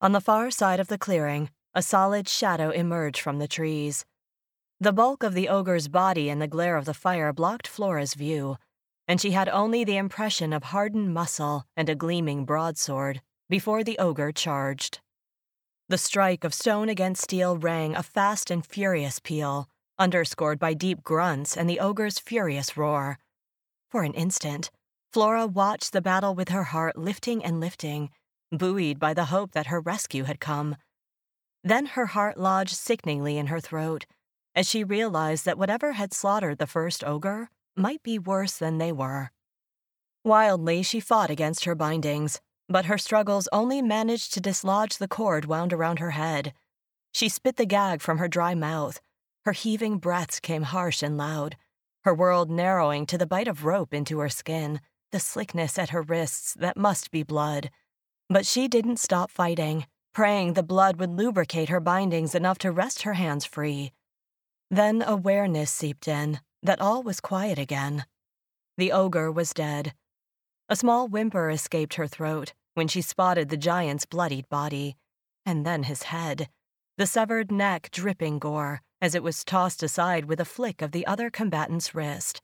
On the far side of the clearing, a solid shadow emerged from the trees. The bulk of the ogre's body in the glare of the fire blocked Flora's view, and she had only the impression of hardened muscle and a gleaming broadsword before the ogre charged. The strike of stone against steel rang a fast and furious peal, underscored by deep grunts and the ogre's furious roar. For an instant, Flora watched the battle with her heart lifting and lifting, buoyed by the hope that her rescue had come. Then her heart lodged sickeningly in her throat, as she realized that whatever had slaughtered the first ogre might be worse than they were. Wildly, she fought against her bindings, but her struggles only managed to dislodge the cord wound around her head. She spit the gag from her dry mouth. Her heaving breaths came harsh and loud, her world narrowing to the bite of rope into her skin, the slickness at her wrists that must be blood. But she didn't stop fighting, praying the blood would lubricate her bindings enough to wrest her hands free. Then awareness seeped in that all was quiet again. The ogre was dead. A small whimper escaped her throat when she spotted the giant's bloodied body, and then his head, the severed neck dripping gore as it was tossed aside with a flick of the other combatant's wrist.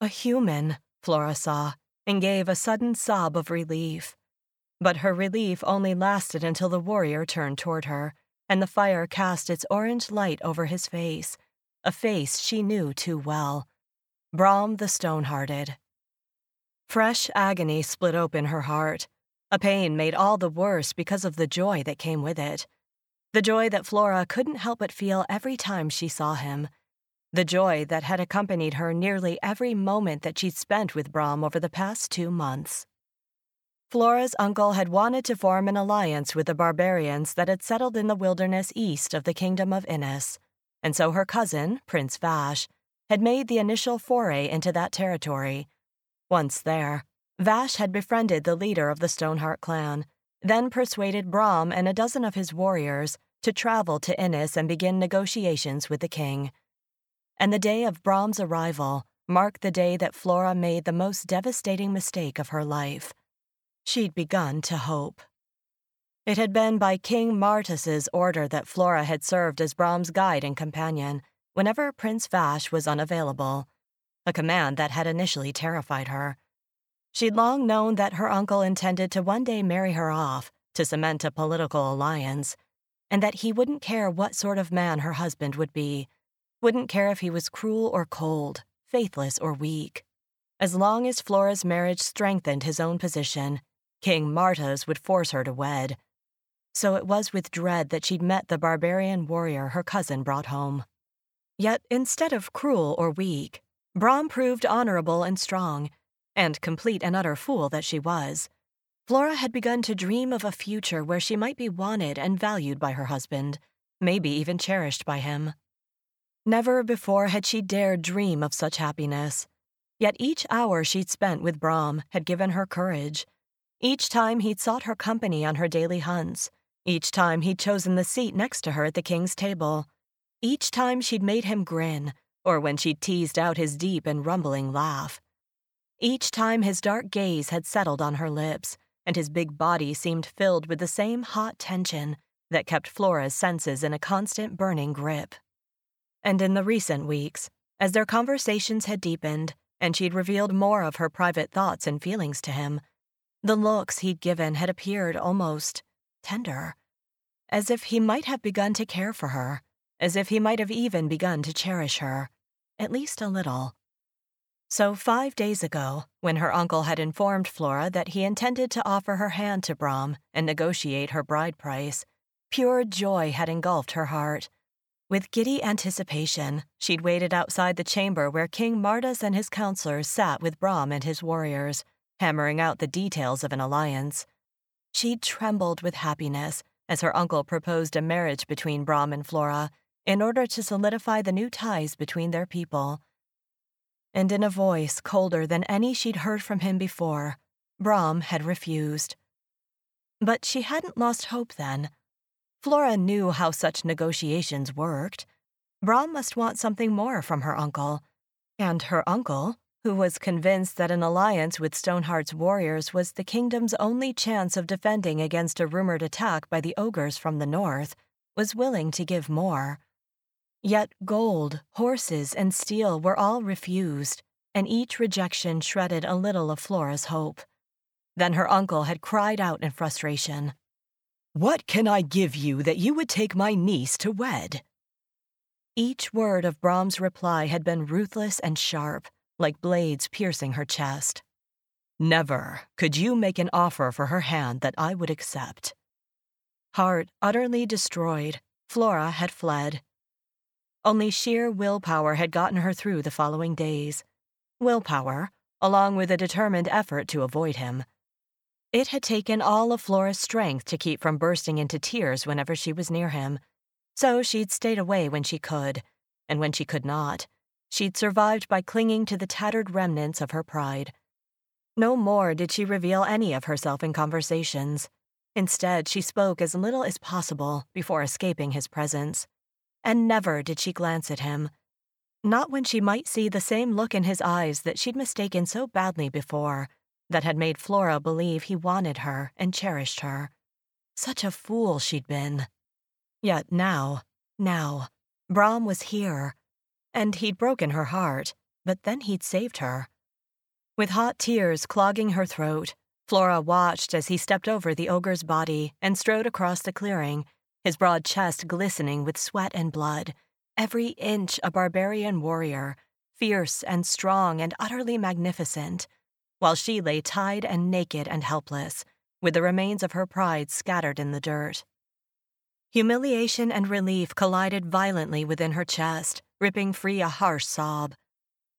A human, Flora saw, and gave a sudden sob of relief. But her relief only lasted until the warrior turned toward her, and the fire cast its orange light over his face. A face she knew too well. Brahm the Stonehearted. Fresh agony split open her heart, a pain made all the worse because of the joy that came with it. The joy that Flora couldn't help but feel every time she saw him. The joy that had accompanied her nearly every moment that she'd spent with Brahm over the past 2 months. Flora's uncle had wanted to form an alliance with the barbarians that had settled in the wilderness east of the Kingdom of Innis, and so her cousin, Prince Vash, had made the initial foray into that territory. Once there, Vash had befriended the leader of the Stoneheart clan, then persuaded Brahm and a dozen of his warriors to travel to Innis and begin negotiations with the king. And the day of Brahm's arrival marked the day that Flora made the most devastating mistake of her life. She'd begun to hope. It had been by King Martas's order that Flora had served as Brahm's guide and companion whenever Prince Vash was unavailable, a command that had initially terrified her. She'd long known that her uncle intended to one day marry her off to cement a political alliance, and that he wouldn't care what sort of man her husband would be, wouldn't care if he was cruel or cold, faithless or weak. As long as Flora's marriage strengthened his own position, King Martas would force her to wed. So it was with dread that she'd met the barbarian warrior her cousin brought home. Yet instead of cruel or weak, Brahm proved honorable and strong, and complete and utter fool that she was. Flora had begun to dream of a future where she might be wanted and valued by her husband, maybe even cherished by him. Never before had she dared dream of such happiness. Yet each hour she'd spent with Brahm had given her courage. Each time he'd sought her company on her daily hunts, each time he'd chosen the seat next to her at the king's table, each time she'd made him grin, or when she'd teased out his deep and rumbling laugh. Each time his dark gaze had settled on her lips, and his big body seemed filled with the same hot tension that kept Flora's senses in a constant burning grip. And in the recent weeks, as their conversations had deepened, and she'd revealed more of her private thoughts and feelings to him, the looks he'd given had appeared almost tender, as if he might have begun to care for her, as if he might have even begun to cherish her, at least a little. So 5 days ago, when her uncle had informed Flora that he intended to offer her hand to Brahm and negotiate her bride price, pure joy had engulfed her heart. With giddy anticipation, she'd waited outside the chamber where King Martas and his counselors sat with Brahm and his warriors, hammering out the details of an alliance. She trembled with happiness as her uncle proposed a marriage between Brahm and Flora in order to solidify the new ties between their people. And in a voice colder than any she'd heard from him before, Brahm had refused. But she hadn't lost hope then. Flora knew how such negotiations worked. Brahm must want something more from her uncle. And her uncle, who was convinced that an alliance with Stoneheart's warriors was the kingdom's only chance of defending against a rumored attack by the ogres from the north, was willing to give more. Yet gold, horses, and steel were all refused, and each rejection shredded a little of Flora's hope. Then her uncle had cried out in frustration, "What can I give you that you would take my niece to wed?" Each word of Brahm's reply had been ruthless and sharp, like blades piercing her chest. "Never could you make an offer for her hand that I would accept." Heart utterly destroyed, Flora had fled. Only sheer willpower had gotten her through the following days. Willpower, along with a determined effort to avoid him. It had taken all of Flora's strength to keep from bursting into tears whenever she was near him. So she'd stayed away when she could, and when she could not, she'd survived by clinging to the tattered remnants of her pride. No more did she reveal any of herself in conversations. Instead, she spoke as little as possible before escaping his presence. And never did she glance at him. Not when she might see the same look in his eyes that she'd mistaken so badly before, that had made Flora believe he wanted her and cherished her. Such a fool she'd been. Yet now, Brahm was here, and he'd broken her heart, but then he'd saved her. With hot tears clogging her throat, Flora watched as he stepped over the ogre's body and strode across the clearing, his broad chest glistening with sweat and blood, every inch a barbarian warrior, fierce and strong and utterly magnificent, while she lay tied and naked and helpless, with the remains of her pride scattered in the dirt. Humiliation and relief collided violently within her chest, ripping free a harsh sob.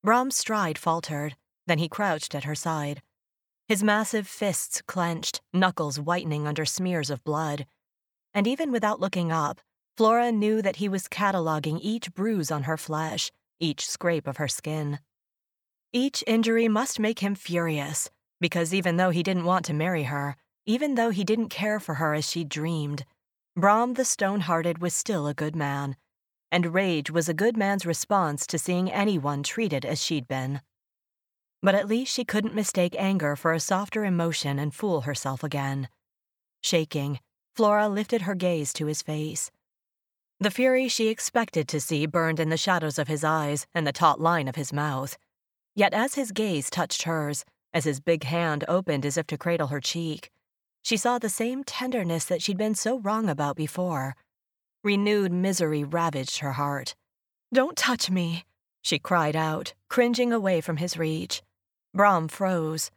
Brahm's stride faltered, then he crouched at her side. His massive fists clenched, knuckles whitening under smears of blood. And even without looking up, Flora knew that he was cataloging each bruise on her flesh, each scrape of her skin. Each injury must make him furious, because even though he didn't want to marry her, even though he didn't care for her as she dreamed, Brahm the Stone-Hearted was still a good man, and rage was a good man's response to seeing anyone treated as she'd been. But at least she couldn't mistake anger for a softer emotion and fool herself again. Shaking, Flora lifted her gaze to his face. The fury she expected to see burned in the shadows of his eyes and the taut line of his mouth. Yet as his gaze touched hers, as his big hand opened as if to cradle her cheek, she saw the same tenderness that she'd been so wrong about before. Renewed misery ravaged her heart. "Don't touch me," she cried out, cringing away from his reach. Brahm froze,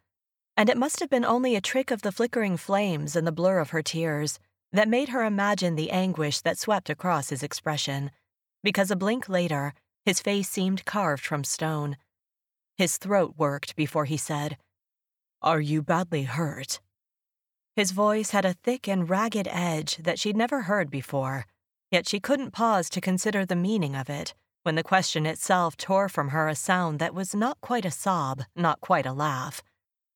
and it must have been only a trick of the flickering flames and the blur of her tears that made her imagine the anguish that swept across his expression, because a blink later, his face seemed carved from stone. His throat worked before he said, "Are you badly hurt?" His voice had a thick and ragged edge that she'd never heard before, yet she couldn't pause to consider the meaning of it when the question itself tore from her a sound that was not quite a sob, not quite a laugh.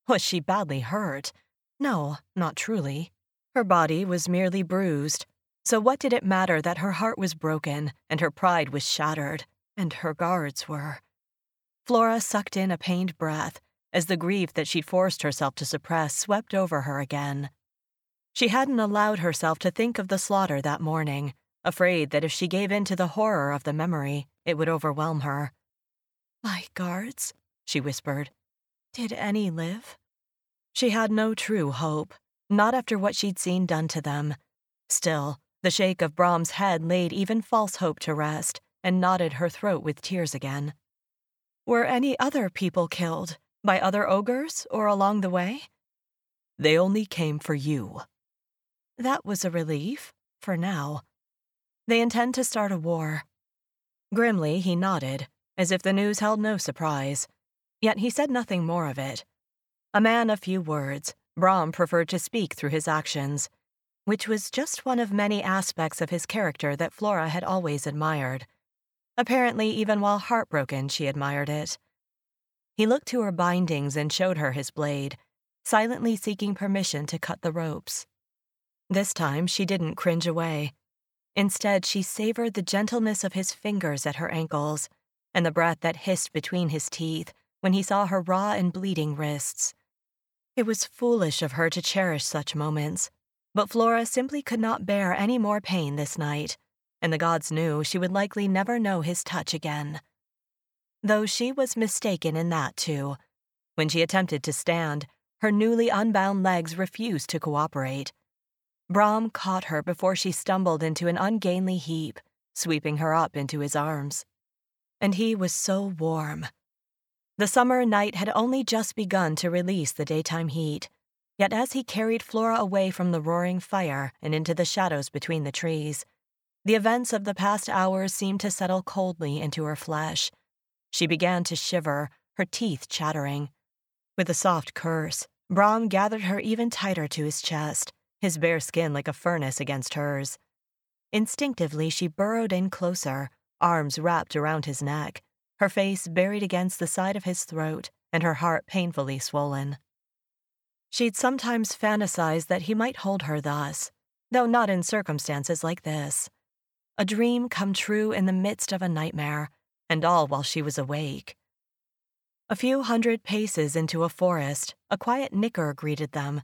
Was she badly hurt? No, not truly. Her body was merely bruised, so what did it matter that her heart was broken and her pride was shattered, and her guards were? Flora sucked in a pained breath, as the grief that she'd forced herself to suppress swept over her again. She hadn't allowed herself to think of the slaughter that morning, afraid that if she gave in to the horror of the memory, it would overwhelm her. "My guards," she whispered. "Did any live?" She had no true hope, not after what she'd seen done to them. Still, the shake of Brahm's head laid even false hope to rest and knotted her throat with tears again. "Were any other people killed? By other ogres, or along the way?" "They only came for you." That was a relief, for now. "They intend to start a war." Grimly, he nodded, as if the news held no surprise. Yet he said nothing more of it. A man of few words, Brahm preferred to speak through his actions. which was just one of many aspects of his character that Flora had always admired. Apparently, even while heartbroken, she admired it. He looked to her bindings and showed her his blade, silently seeking permission to cut the ropes. This time, she didn't cringe away. Instead, she savored the gentleness of his fingers at her ankles and the breath that hissed between his teeth when he saw her raw and bleeding wrists. It was foolish of her to cherish such moments, but Flora simply could not bear any more pain this night, and the gods knew she would likely never know his touch again. Though she was mistaken in that, too. When she attempted to stand, her newly unbound legs refused to cooperate. Brahm caught her before she stumbled into an ungainly heap, sweeping her up into his arms. And he was so warm. The summer night had only just begun to release the daytime heat, yet as he carried Flora away from the roaring fire and into the shadows between the trees, the events of the past hours seemed to settle coldly into her flesh. She began to shiver, her teeth chattering. With a soft curse, Brahm gathered her even tighter to his chest, his bare skin like a furnace against hers. Instinctively, she burrowed in closer, arms wrapped around his neck, her face buried against the side of his throat and her heart painfully swollen. She'd sometimes fantasized that he might hold her thus, though not in circumstances like this. A dream come true in the midst of a nightmare, and all while she was awake. A few hundred paces into a forest, a quiet nicker greeted them.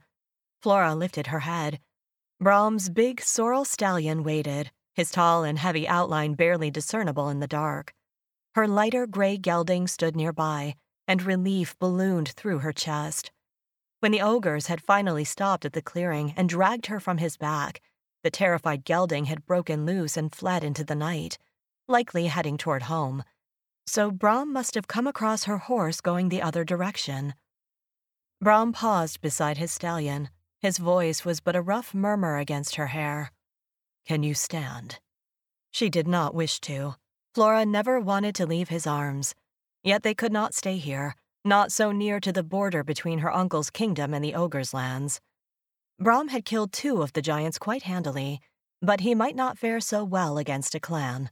Flora lifted her head. Brahm's big sorrel stallion waited, his tall and heavy outline barely discernible in the dark. Her lighter gray gelding stood nearby, and relief ballooned through her chest. When the ogres had finally stopped at the clearing and dragged her from his back, the terrified gelding had broken loose and fled into the night, likely heading toward home. So Brahm must have come across her horse going the other direction. Brahm paused beside his stallion. His voice was but a rough murmur against her hair. "Can you stand?" She did not wish to. Flora never wanted to leave his arms. Yet they could not stay here, not so near to the border between her uncle's kingdom and the ogre's lands. Brahm had killed two of the giants quite handily, but he might not fare so well against a clan.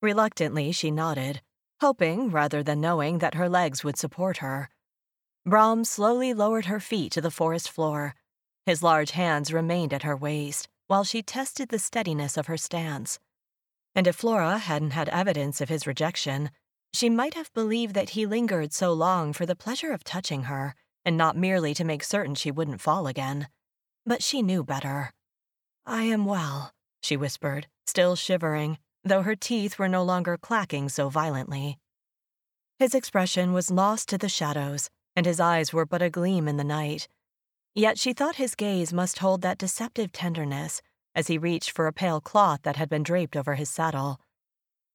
Reluctantly, she nodded, hoping rather than knowing that her legs would support her. Brahm slowly lowered her feet to the forest floor. His large hands remained at her waist while she tested the steadiness of her stance. And if Flora hadn't had evidence of his rejection, she might have believed that he lingered so long for the pleasure of touching her, and not merely to make certain she wouldn't fall again. But she knew better. "I am well," she whispered, still shivering, though her teeth were no longer clacking so violently. His expression was lost to the shadows, and his eyes were but a gleam in the night. Yet she thought his gaze must hold that deceptive tenderness, as he reached for a pale cloth that had been draped over his saddle.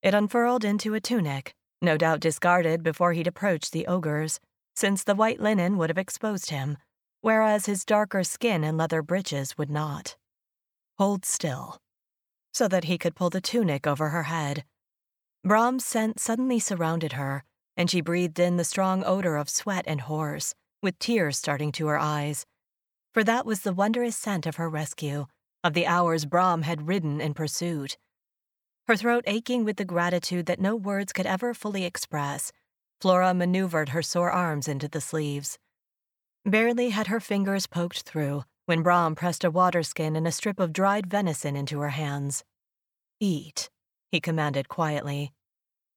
It unfurled into a tunic, no doubt discarded before he'd approached the ogres, since the white linen would have exposed him, whereas his darker skin and leather breeches would not. "Hold still," so that he could pull the tunic over her head. Brahm's scent suddenly surrounded her, and she breathed in the strong odor of sweat and horse, with tears starting to her eyes. For that was the wondrous scent of her rescue, of the hours Brahm had ridden in pursuit. Her throat aching with the gratitude that no words could ever fully express, Flora maneuvered her sore arms into the sleeves. Barely had her fingers poked through when Brahm pressed a water skin and a strip of dried venison into her hands. "Eat," he commanded quietly,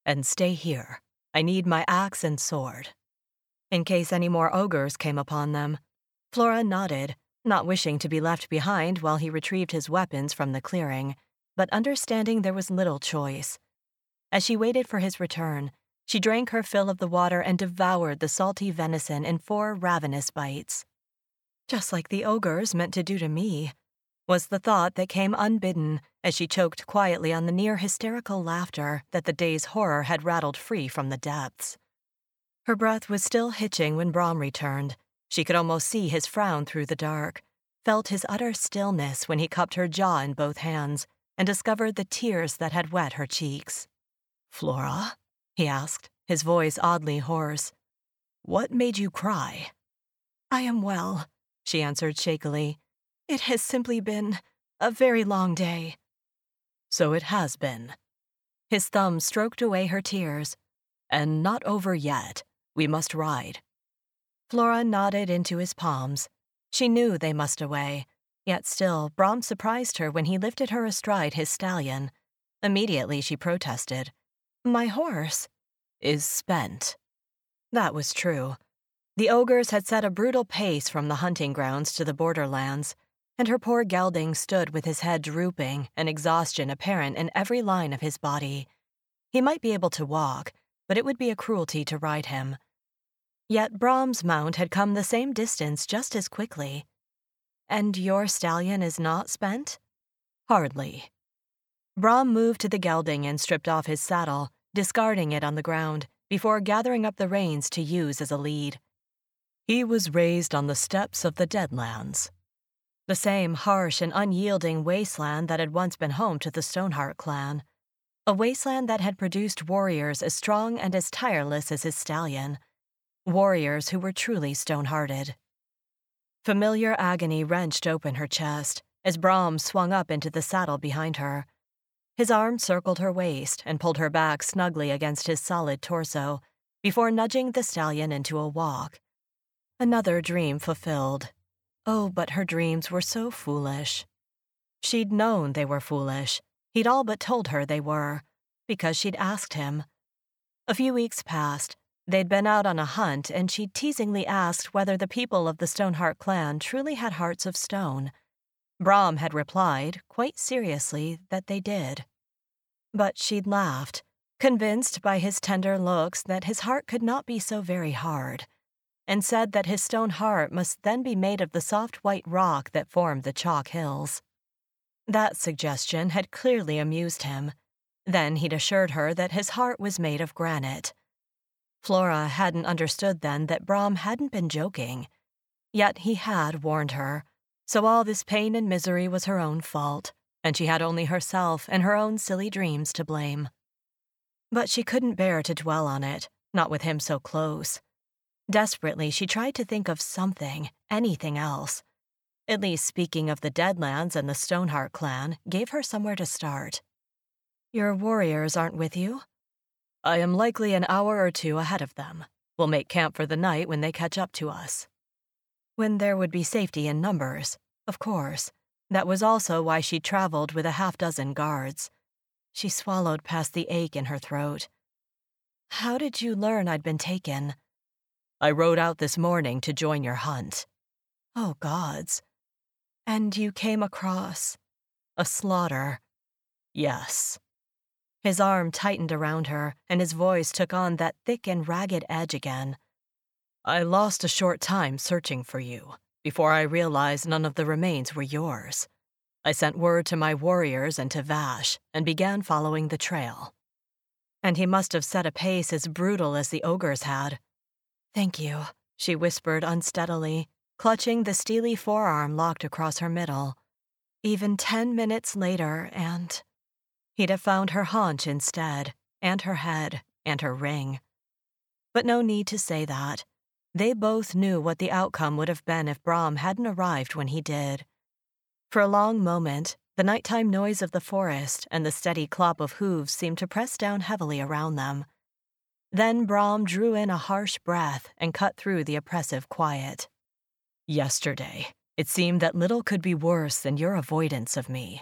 "and stay here. I need my axe and sword." In case any more ogres came upon them, Flora nodded, not wishing to be left behind while he retrieved his weapons from the clearing, but understanding there was little choice. As she waited for his return, she drank her fill of the water and devoured the salty venison in 4 ravenous bites. "Just like the ogres meant to do to me," was the thought that came unbidden as she choked quietly on the near hysterical laughter that the day's horror had rattled free from the depths. Her breath was still hitching when Brahm returned. She could almost see his frown through the dark, felt his utter stillness when he cupped her jaw in both hands, and discovered the tears that had wet her cheeks. "Flora?" he asked, his voice oddly hoarse. "What made you cry?" "I am well," she answered shakily. It has simply been a very long day. So it has been. His thumb stroked away her tears. And not over yet. We must ride. Flora nodded into his palms. She knew they must away. Yet still, Brom surprised her when he lifted her astride his stallion. Immediately she protested. My horse is spent. That was true. The ogres had set a brutal pace from the hunting grounds to the borderlands, and her poor gelding stood with his head drooping and exhaustion apparent in every line of his body. He might be able to walk, but it would be a cruelty to ride him. Yet Brom's mount had come the same distance just as quickly. And your stallion is not spent? Hardly. Brom moved to the gelding and stripped off his saddle, discarding it on the ground, before gathering up the reins to use as a lead. He was raised on the steppes of the Deadlands, the same harsh and unyielding wasteland that had once been home to the Stoneheart clan, a wasteland that had produced warriors as strong and as tireless as his stallion, warriors who were truly stone-hearted. Familiar agony wrenched open her chest as Brom swung up into the saddle behind her. His arm circled her waist and pulled her back snugly against his solid torso before nudging the stallion into a walk. Another dream fulfilled. Oh, but her dreams were so foolish. She'd known they were foolish. He'd all but told her they were, because she'd asked him. A few weeks passed. They'd been out on a hunt, and she'd teasingly asked whether the people of the Stoneheart clan truly had hearts of stone. Brom had replied, quite seriously, that they did. But she'd laughed, convinced by his tender looks that his heart could not be so very hard, and said that his stone heart must then be made of the soft white rock that formed the chalk hills. That suggestion had clearly amused him. Then he'd assured her that his heart was made of granite. Flora hadn't understood then that Brom hadn't been joking. Yet he had warned her. So all this pain and misery was her own fault, and she had only herself and her own silly dreams to blame. But she couldn't bear to dwell on it, not with him so close. Desperately, she tried to think of something, anything else. At least speaking of the Deadlands and the Stoneheart clan gave her somewhere to start. Your warriors aren't with you? I am likely an hour or two ahead of them. We'll make camp for the night when they catch up to us. When there would be safety in numbers, of course. That was also why she traveled with a half-dozen guards. She swallowed past the ache in her throat. How did you learn I'd been taken? I rode out this morning to join your hunt. Oh, gods. And you came across a slaughter. Yes. His arm tightened around her, and his voice took on that thick and ragged edge again. I lost a short time searching for you, before I realized none of the remains were yours. I sent word to my warriors and to Vash, and began following the trail. And he must have set a pace as brutal as the ogres had. Thank you, she whispered unsteadily, clutching the steely forearm locked across her middle. Even 10 minutes later, and he'd have found her haunch instead, and her head, and her ring. But no need to say that. They both knew what the outcome would have been if Brom hadn't arrived when he did. For a long moment, the nighttime noise of the forest and the steady clop of hooves seemed to press down heavily around them. Then Brom drew in a harsh breath and cut through the oppressive quiet. Yesterday, it seemed that little could be worse than your avoidance of me.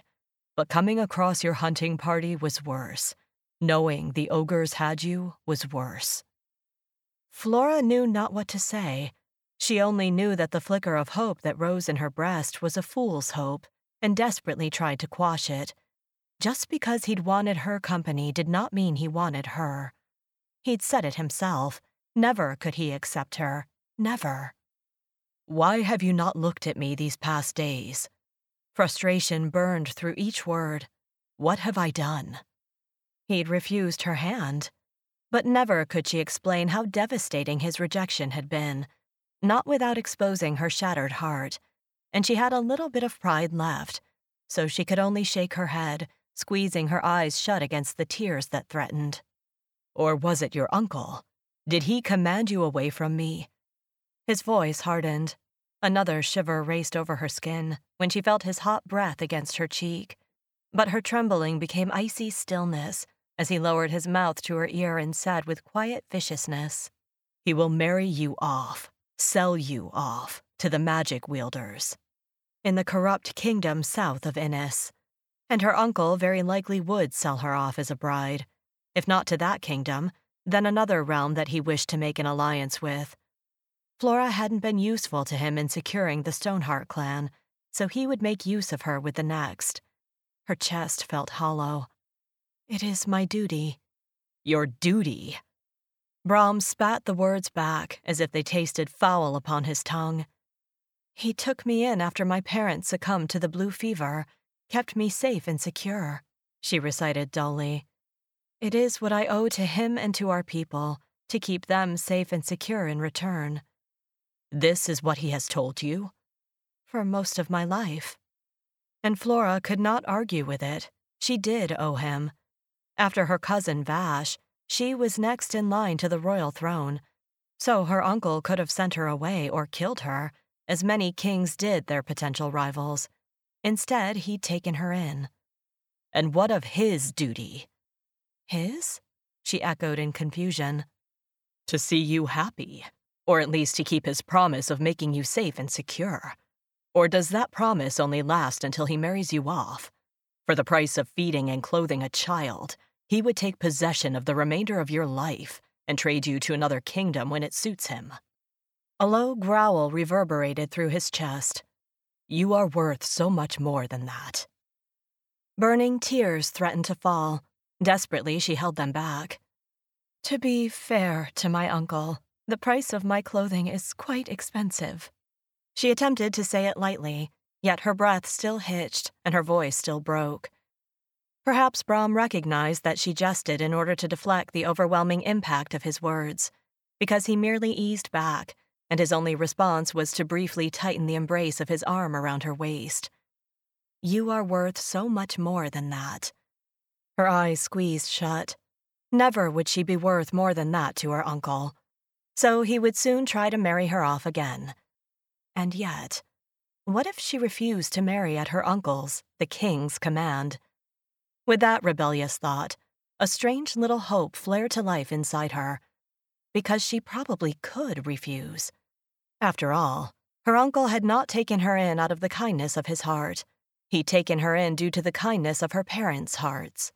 But coming across your hunting party was worse. Knowing the ogres had you was worse. Flora knew not what to say. She only knew that the flicker of hope that rose in her breast was a fool's hope, and desperately tried to quash it. Just because he'd wanted her company did not mean he wanted her. He'd said it himself. Never could he accept her. Never. Why have you not looked at me these past days? Frustration burned through each word. What have I done? He'd refused her hand. But never could she explain how devastating his rejection had been, not without exposing her shattered heart, and she had a little bit of pride left, so she could only shake her head, squeezing her eyes shut against the tears that threatened. Or was it your uncle? Did he command you away from me? His voice hardened. Another shiver raced over her skin when she felt his hot breath against her cheek. But her trembling became icy stillness as he lowered his mouth to her ear and said with quiet viciousness, "He will marry you off, sell you off to the magic wielders in the corrupt kingdom south of Innis. And her uncle very likely would sell her off as a bride, if not to that kingdom, then another realm that he wished to make an alliance with." Flora hadn't been useful to him in securing the Stoneheart clan, so he would make use of her with the next. Her chest felt hollow. "It is my duty." "Your duty?" Brahm spat the words back as if they tasted foul upon his tongue. "He took me in after my parents succumbed to the blue fever, kept me safe and secure," she recited dully. "It is what I owe to him and to our people, to keep them safe and secure in return." "This is what he has told you?" "For most of my life." And Flora could not argue with it. She did owe him. After her cousin Vash, she was next in line to the royal throne, so her uncle could have sent her away or killed her, as many kings did their potential rivals. Instead, he'd taken her in. "And what of his duty?" "His?" she echoed in confusion. "To see you happy. Or at least to keep his promise of making you safe and secure. Or does that promise only last until he marries you off? For the price of feeding and clothing a child, he would take possession of the remainder of your life and trade you to another kingdom when it suits him." A low growl reverberated through his chest. "You are worth so much more than that." Burning tears threatened to fall. Desperately, she held them back. "To be fair to my uncle, the price of my clothing is quite expensive." She attempted to say it lightly, yet her breath still hitched and her voice still broke. Perhaps Brahm recognized that she jested in order to deflect the overwhelming impact of his words, because he merely eased back, and his only response was to briefly tighten the embrace of his arm around her waist. "You are worth so much more than that." Her eyes squeezed shut. Never would she be worth more than that to her uncle. So he would soon try to marry her off again. And yet, what if she refused to marry at her uncle's, the king's, command? With that rebellious thought, a strange little hope flared to life inside her, because she probably could refuse. After all, her uncle had not taken her in out of the kindness of his heart. He'd taken her in due to the kindness of her parents' hearts.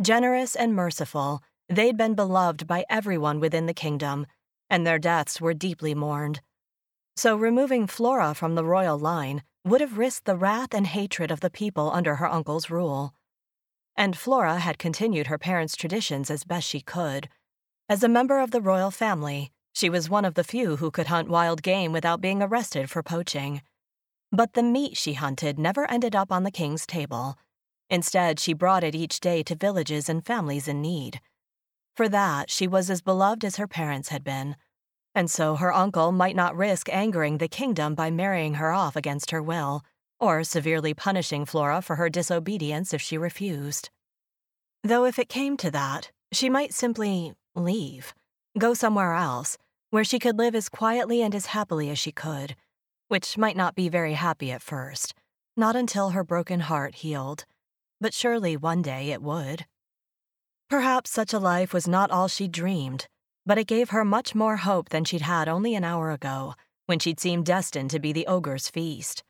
Generous and merciful, they'd been beloved by everyone within the kingdom, and their deaths were deeply mourned. So removing Flora from the royal line would have risked the wrath and hatred of the people under her uncle's rule. And Flora had continued her parents' traditions as best she could. As a member of the royal family, she was one of the few who could hunt wild game without being arrested for poaching. But the meat she hunted never ended up on the king's table. Instead, she brought it each day to villages and families in need. For that, she was as beloved as her parents had been, and so her uncle might not risk angering the kingdom by marrying her off against her will, or severely punishing Flora for her disobedience if she refused. Though if it came to that, she might simply leave, go somewhere else, where she could live as quietly and as happily as she could, which might not be very happy at first, not until her broken heart healed, but surely one day it would. Perhaps such a life was not all she dreamed, but it gave her much more hope than she'd had only an hour ago, when she'd seemed destined to be the ogre's feast.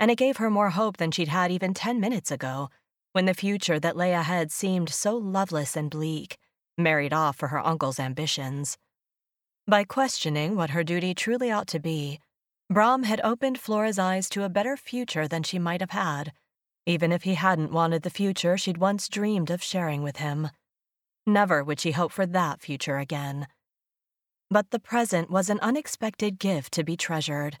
And it gave her more hope than she'd had even 10 minutes ago, when the future that lay ahead seemed so loveless and bleak, married off for her uncle's ambitions. By questioning what her duty truly ought to be, Brahm had opened Flora's eyes to a better future than she might have had, even if he hadn't wanted the future she'd once dreamed of sharing with him. Never would she hope for that future again. But the present was an unexpected gift to be treasured.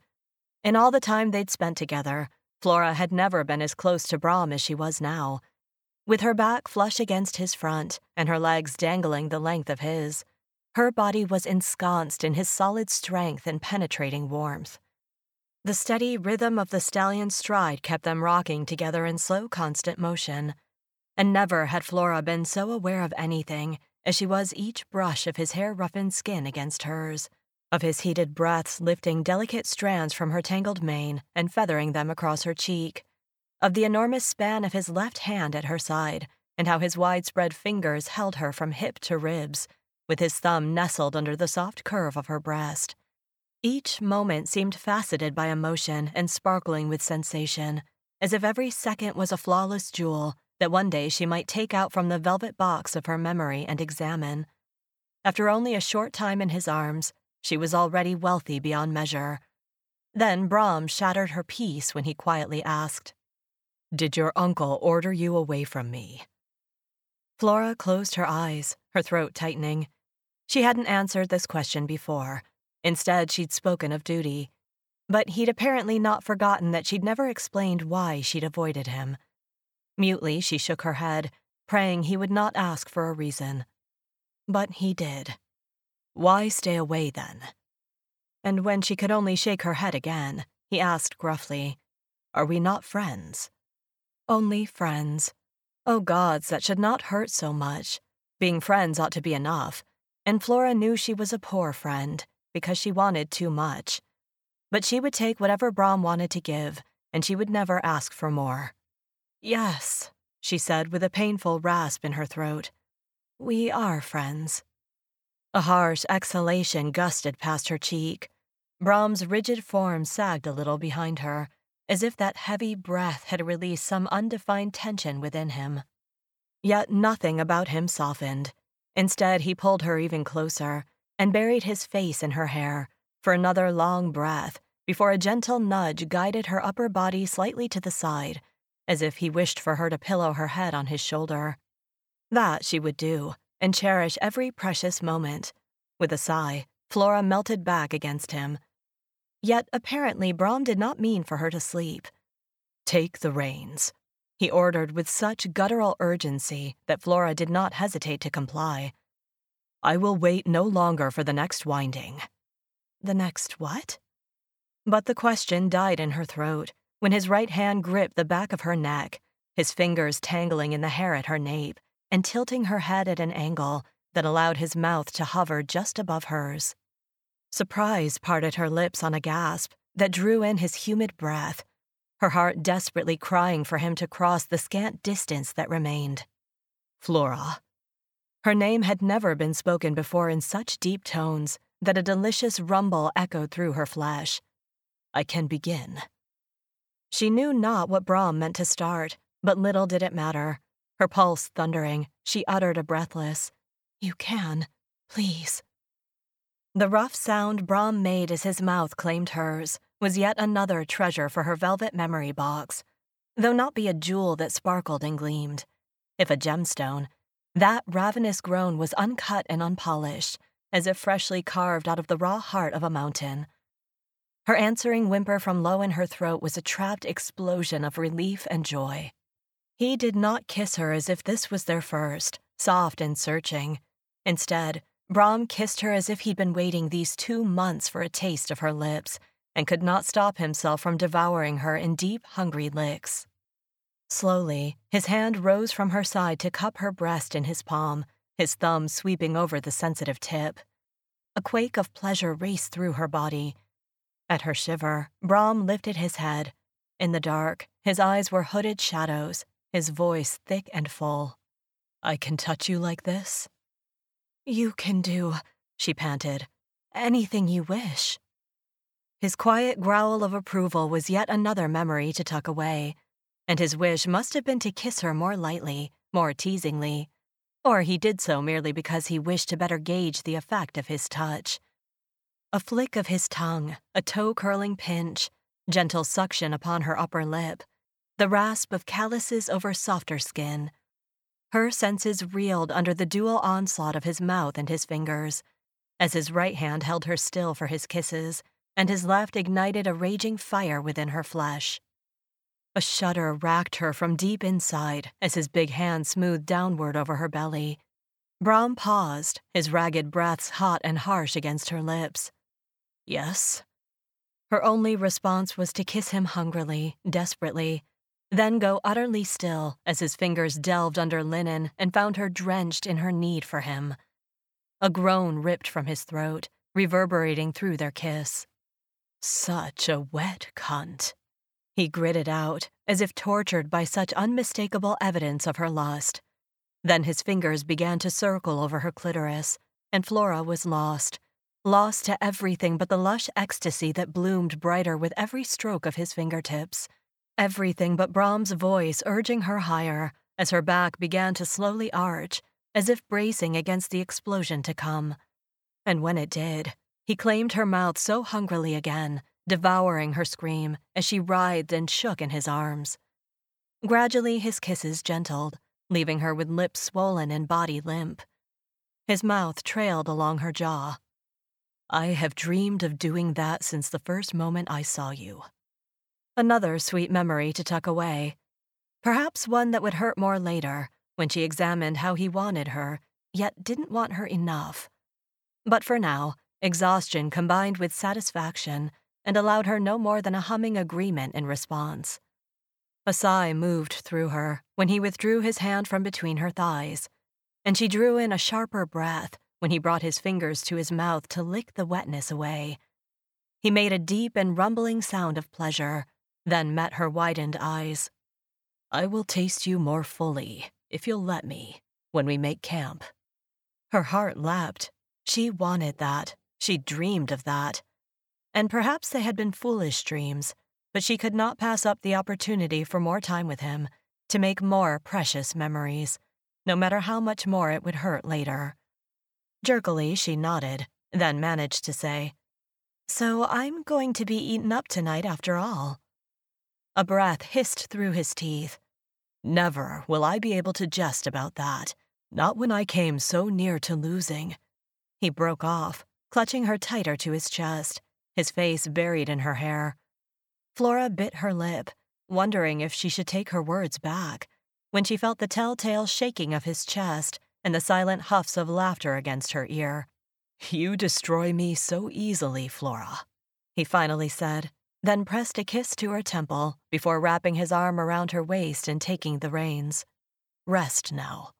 In all the time they'd spent together, Flora had never been as close to Brahm as she was now, with her back flush against his front and her legs dangling the length of his. Her body was ensconced in his solid strength and penetrating warmth. The steady rhythm of the stallion's stride kept them rocking together in slow, constant motion. And never had Flora been so aware of anything as she was each brush of his hair-roughened skin against hers, of his heated breaths lifting delicate strands from her tangled mane and feathering them across her cheek, of the enormous span of his left hand at her side, and how his widespread fingers held her from hip to ribs, with his thumb nestled under the soft curve of her breast. Each moment seemed faceted by emotion and sparkling with sensation, as if every second was a flawless jewel that one day she might take out from the velvet box of her memory and examine. After only a short time in his arms, she was already wealthy beyond measure. Then Brahm shattered her peace when he quietly asked, "Did your uncle order you away from me?" Flora closed her eyes, her throat tightening. She hadn't answered this question before. Instead, she'd spoken of duty. But he'd apparently not forgotten that she'd never explained why she'd avoided him. Mutely, she shook her head, praying he would not ask for a reason. But he did. "Why stay away, then?" And when she could only shake her head again, he asked gruffly, "Are we not friends?" Only friends. Oh gods, that should not hurt so much. Being friends ought to be enough, and Flora knew she was a poor friend, because she wanted too much. But she would take whatever Brahm wanted to give, and she would never ask for more. "Yes," she said with a painful rasp in her throat. "We are friends." A harsh exhalation gusted past her cheek. Brahm's rigid form sagged a little behind her, as if that heavy breath had released some undefined tension within him. Yet nothing about him softened. Instead, he pulled her even closer and buried his face in her hair for another long breath before a gentle nudge guided her upper body slightly to the side, as if he wished for her to pillow her head on his shoulder. That she would do, and cherish every precious moment. With a sigh, Flora melted back against him. Yet apparently Brahm did not mean for her to sleep. "Take the reins," he ordered with such guttural urgency that Flora did not hesitate to comply. "I will wait no longer for the next winding." "The next what?" But the question died in her throat when his right hand gripped the back of her neck, his fingers tangling in the hair at her nape and tilting her head at an angle that allowed his mouth to hover just above hers. Surprise parted her lips on a gasp that drew in his humid breath, her heart desperately crying for him to cross the scant distance that remained. "Flora." Her name had never been spoken before in such deep tones that a delicious rumble echoed through her flesh. "I can begin." She knew not what Brahm meant to start, but little did it matter. Her pulse thundering, she uttered a breathless, "You can, please." The rough sound Brahm made as his mouth claimed hers was yet another treasure for her velvet memory box, though not be a jewel that sparkled and gleamed. If a gemstone, that ravenous groan was uncut and unpolished, as if freshly carved out of the raw heart of a mountain. Her answering whimper from low in her throat was a trapped explosion of relief and joy. He did not kiss her as if this was their first, soft and searching. Instead, Brahm kissed her as if he'd been waiting these 2 months for a taste of her lips and could not stop himself from devouring her in deep, hungry licks. Slowly, his hand rose from her side to cup her breast in his palm, his thumb sweeping over the sensitive tip. A quake of pleasure raced through her body. At her shiver, Brahm lifted his head. In the dark, his eyes were hooded shadows, his voice thick and full. "I can touch you like this?" "You can do," she panted, "anything you wish." His quiet growl of approval was yet another memory to tuck away, and his wish must have been to kiss her more lightly, more teasingly, or he did so merely because he wished to better gauge the effect of his touch. A flick of his tongue, a toe-curling pinch, gentle suction upon her upper lip, the rasp of calluses over softer skin. Her senses reeled under the dual onslaught of his mouth and his fingers, as his right hand held her still for his kisses, and his left ignited a raging fire within her flesh. A shudder racked her from deep inside as his big hand smoothed downward over her belly. Brahm paused, his ragged breaths hot and harsh against her lips. "Yes?" Her only response was to kiss him hungrily, desperately, then go utterly still as his fingers delved under linen and found her drenched in her need for him. A groan ripped from his throat, reverberating through their kiss. Such a wet cunt, he gritted out, as if tortured by such unmistakable evidence of her lust. Then his fingers began to circle over her clitoris, and Flora was lost, lost to everything but the lush ecstasy that bloomed brighter with every stroke of his fingertips, everything but Brahm's voice urging her higher as her back began to slowly arch, as if bracing against the explosion to come. And when it did, he claimed her mouth so hungrily again, devouring her scream as she writhed and shook in his arms. Gradually his kisses gentled, leaving her with lips swollen and body limp. His mouth trailed along her jaw. I have dreamed of doing that since the first moment I saw you. Another sweet memory to tuck away. Perhaps one that would hurt more later, when she examined how he wanted her, yet didn't want her enough. But for now, exhaustion combined with satisfaction and allowed her no more than a humming agreement in response. A sigh moved through her when he withdrew his hand from between her thighs, and she drew in a sharper breath when he brought his fingers to his mouth to lick the wetness away. He made a deep and rumbling sound of pleasure, then met her widened eyes. I will taste you more fully, if you'll let me, when we make camp. Her heart leapt. She wanted that. She dreamed of that. And perhaps they had been foolish dreams, but she could not pass up the opportunity for more time with him, to make more precious memories, no matter how much more it would hurt later. Jerkily, she nodded, then managed to say, So I'm going to be eaten up tonight after all. A breath hissed through his teeth. Never will I be able to jest about that, not when I came so near to losing. He broke off, clutching her tighter to his chest, his face buried in her hair. Flora bit her lip, wondering if she should take her words back, when she felt the telltale shaking of his chest and the silent huffs of laughter against her ear. You destroy me so easily, Flora, he finally said, then pressed a kiss to her temple before wrapping his arm around her waist and taking the reins. Rest now.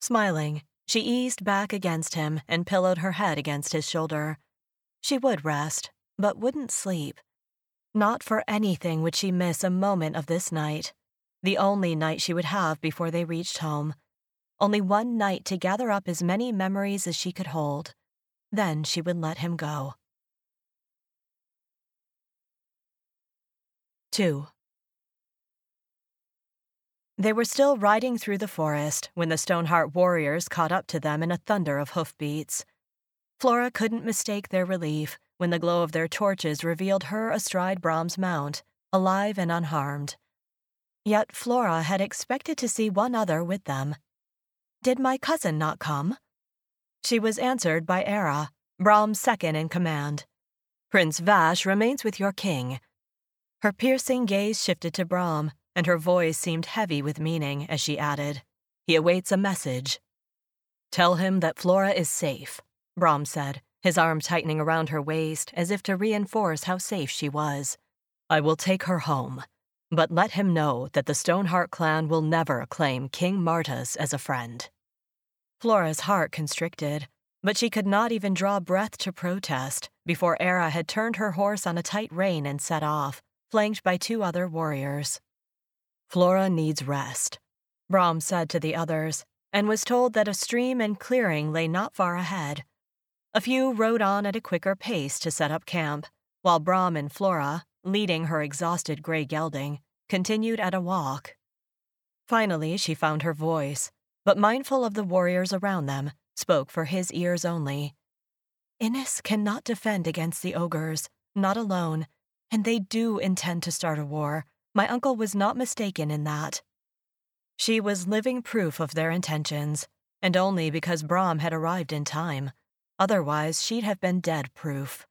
Smiling, she eased back against him and pillowed her head against his shoulder. She would rest, but wouldn't sleep. Not for anything would she miss a moment of this night, the only night she would have before they reached home, only one night to gather up as many memories as she could hold. Then she would let him go. 2. They were still riding through the forest when the Stoneheart warriors caught up to them in a thunder of hoofbeats. Flora couldn't mistake their relief when the glow of their torches revealed her astride Brahm's mount, alive and unharmed. Yet Flora had expected to see one other with them. Did my cousin not come? She was answered by Era, Brahm's second in command. Prince Vash remains with your king. Her piercing gaze shifted to Brahm, and her voice seemed heavy with meaning as she added, He awaits a message. Tell him that Flora is safe, Brahm said, his arm tightening around her waist as if to reinforce how safe she was. I will take her home, but let him know that the Stoneheart clan will never claim King Martas as a friend. Flora's heart constricted, but she could not even draw breath to protest before Hera had turned her horse on a tight rein and set off, flanked by two other warriors. Flora needs rest, Brahm said to the others, and was told that a stream and clearing lay not far ahead. A few rode on at a quicker pace to set up camp, while Brahm and Flora, leading her exhausted gray gelding, continued at a walk. Finally, she found her voice, but mindful of the warriors around them, spoke for his ears only. Innis cannot defend against the ogres, not alone, and they do intend to start a war. My uncle was not mistaken in that. She was living proof of their intentions, and only because Brahm had arrived in time. Otherwise, she'd have been dead proof.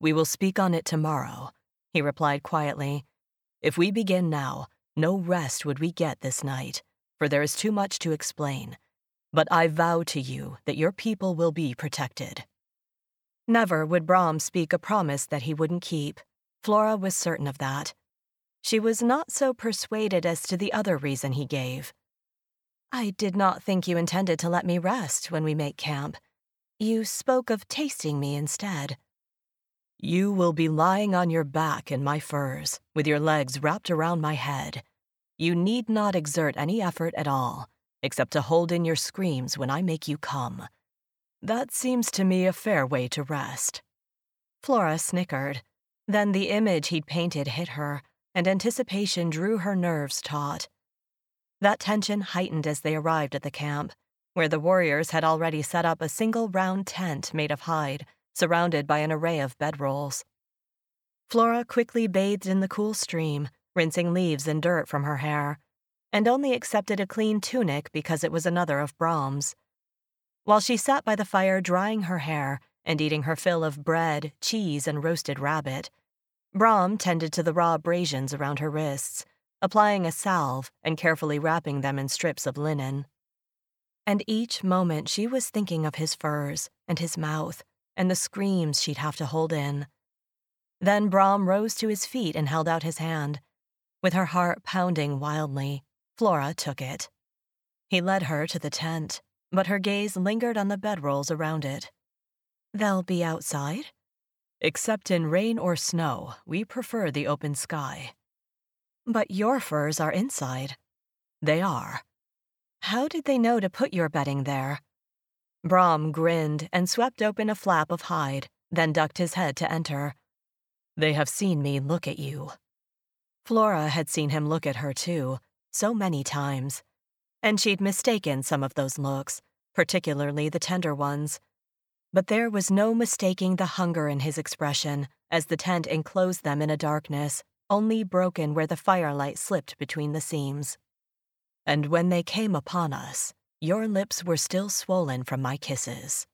We will speak on it tomorrow, he replied quietly. If we begin now, no rest would we get this night, for there is too much to explain. But I vow to you that your people will be protected. Never would Brahm speak a promise that he wouldn't keep. Flora was certain of that. She was not so persuaded as to the other reason he gave. I did not think you intended to let me rest when we make camp. You spoke of tasting me instead. You will be lying on your back in my furs, with your legs wrapped around my head. You need not exert any effort at all, except to hold in your screams when I make you come. That seems to me a fair way to rest. Flora snickered. Then the image he'd painted hit her, and anticipation drew her nerves taut. That tension heightened as they arrived at the camp, where the warriors had already set up a single round tent made of hide, surrounded by an array of bedrolls. Flora quickly bathed in the cool stream, rinsing leaves and dirt from her hair, and only accepted a clean tunic because it was another of Brahm's. While she sat by the fire drying her hair and eating her fill of bread, cheese, and roasted rabbit, Brahm tended to the raw abrasions around her wrists, applying a salve and carefully wrapping them in strips of linen. And each moment she was thinking of his furs and his mouth and the screams she'd have to hold in. Then Brahm rose to his feet and held out his hand. With her heart pounding wildly, Flora took it. He led her to the tent, but her gaze lingered on the bedrolls around it. They'll be outside? Except in rain or snow, we prefer the open sky. But your furs are inside. They are. How did they know to put your bedding there? Brahm grinned and swept open a flap of hide, then ducked his head to enter. They have seen me look at you. Flora had seen him look at her too, so many times. And she'd mistaken some of those looks, particularly the tender ones. But there was no mistaking the hunger in his expression as the tent enclosed them in a darkness, only broken where the firelight slipped between the seams. And when they came upon us, your lips were still swollen from my kisses.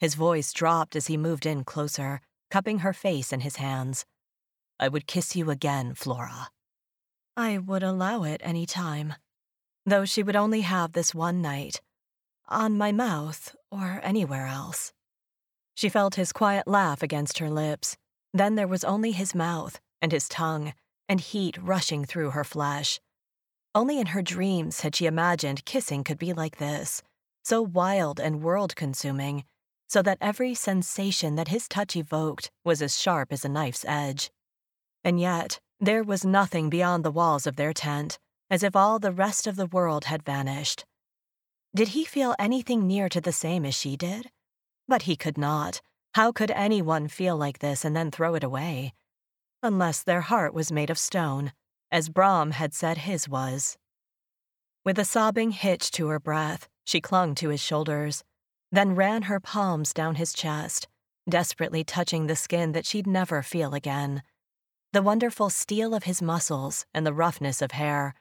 His voice dropped as he moved in closer, cupping her face in his hands. I would kiss you again, Flora. I would allow it any time, though she would only have this one night. On my mouth, or anywhere else. She felt his quiet laugh against her lips. Then there was only his mouth, and his tongue, and heat rushing through her flesh. Only in her dreams had she imagined kissing could be like this, so wild and world-consuming, so that every sensation that his touch evoked was as sharp as a knife's edge. And yet, there was nothing beyond the walls of their tent, as if all the rest of the world had vanished. Did he feel anything near to the same as she did? But he could not. How could anyone feel like this and then throw it away? Unless their heart was made of stone, as Brahm had said his was. With a sobbing hitch to her breath, she clung to his shoulders, then ran her palms down his chest, desperately touching the skin that she'd never feel again. The wonderful steel of his muscles and the roughness of hair,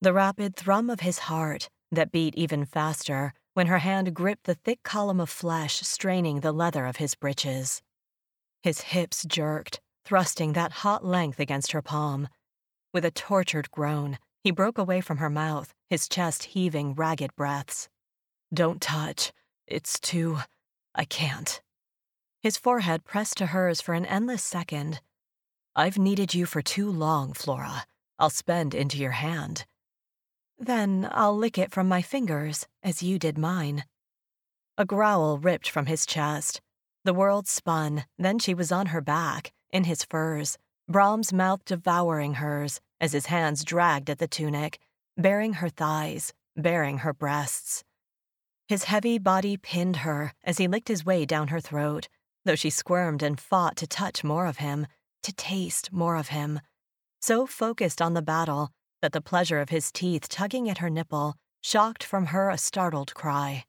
the rapid thrum of his heart, that beat even faster when her hand gripped the thick column of flesh straining the leather of his breeches. His hips jerked, thrusting that hot length against her palm. With a tortured groan, he broke away from her mouth, his chest heaving ragged breaths. Don't touch. It's too... I can't. His forehead pressed to hers for an endless second. I've needed you for too long, Flora. I'll spend into your hand. Then I'll lick it from my fingers, as you did mine. A growl ripped from his chest. The world spun, then she was on her back, in his furs, Brahm's mouth devouring hers, as his hands dragged at the tunic, baring her thighs, baring her breasts. His heavy body pinned her as he licked his way down her throat, though she squirmed and fought to touch more of him, to taste more of him. So focused on the battle, that the pleasure of his teeth tugging at her nipple shocked from her a startled cry.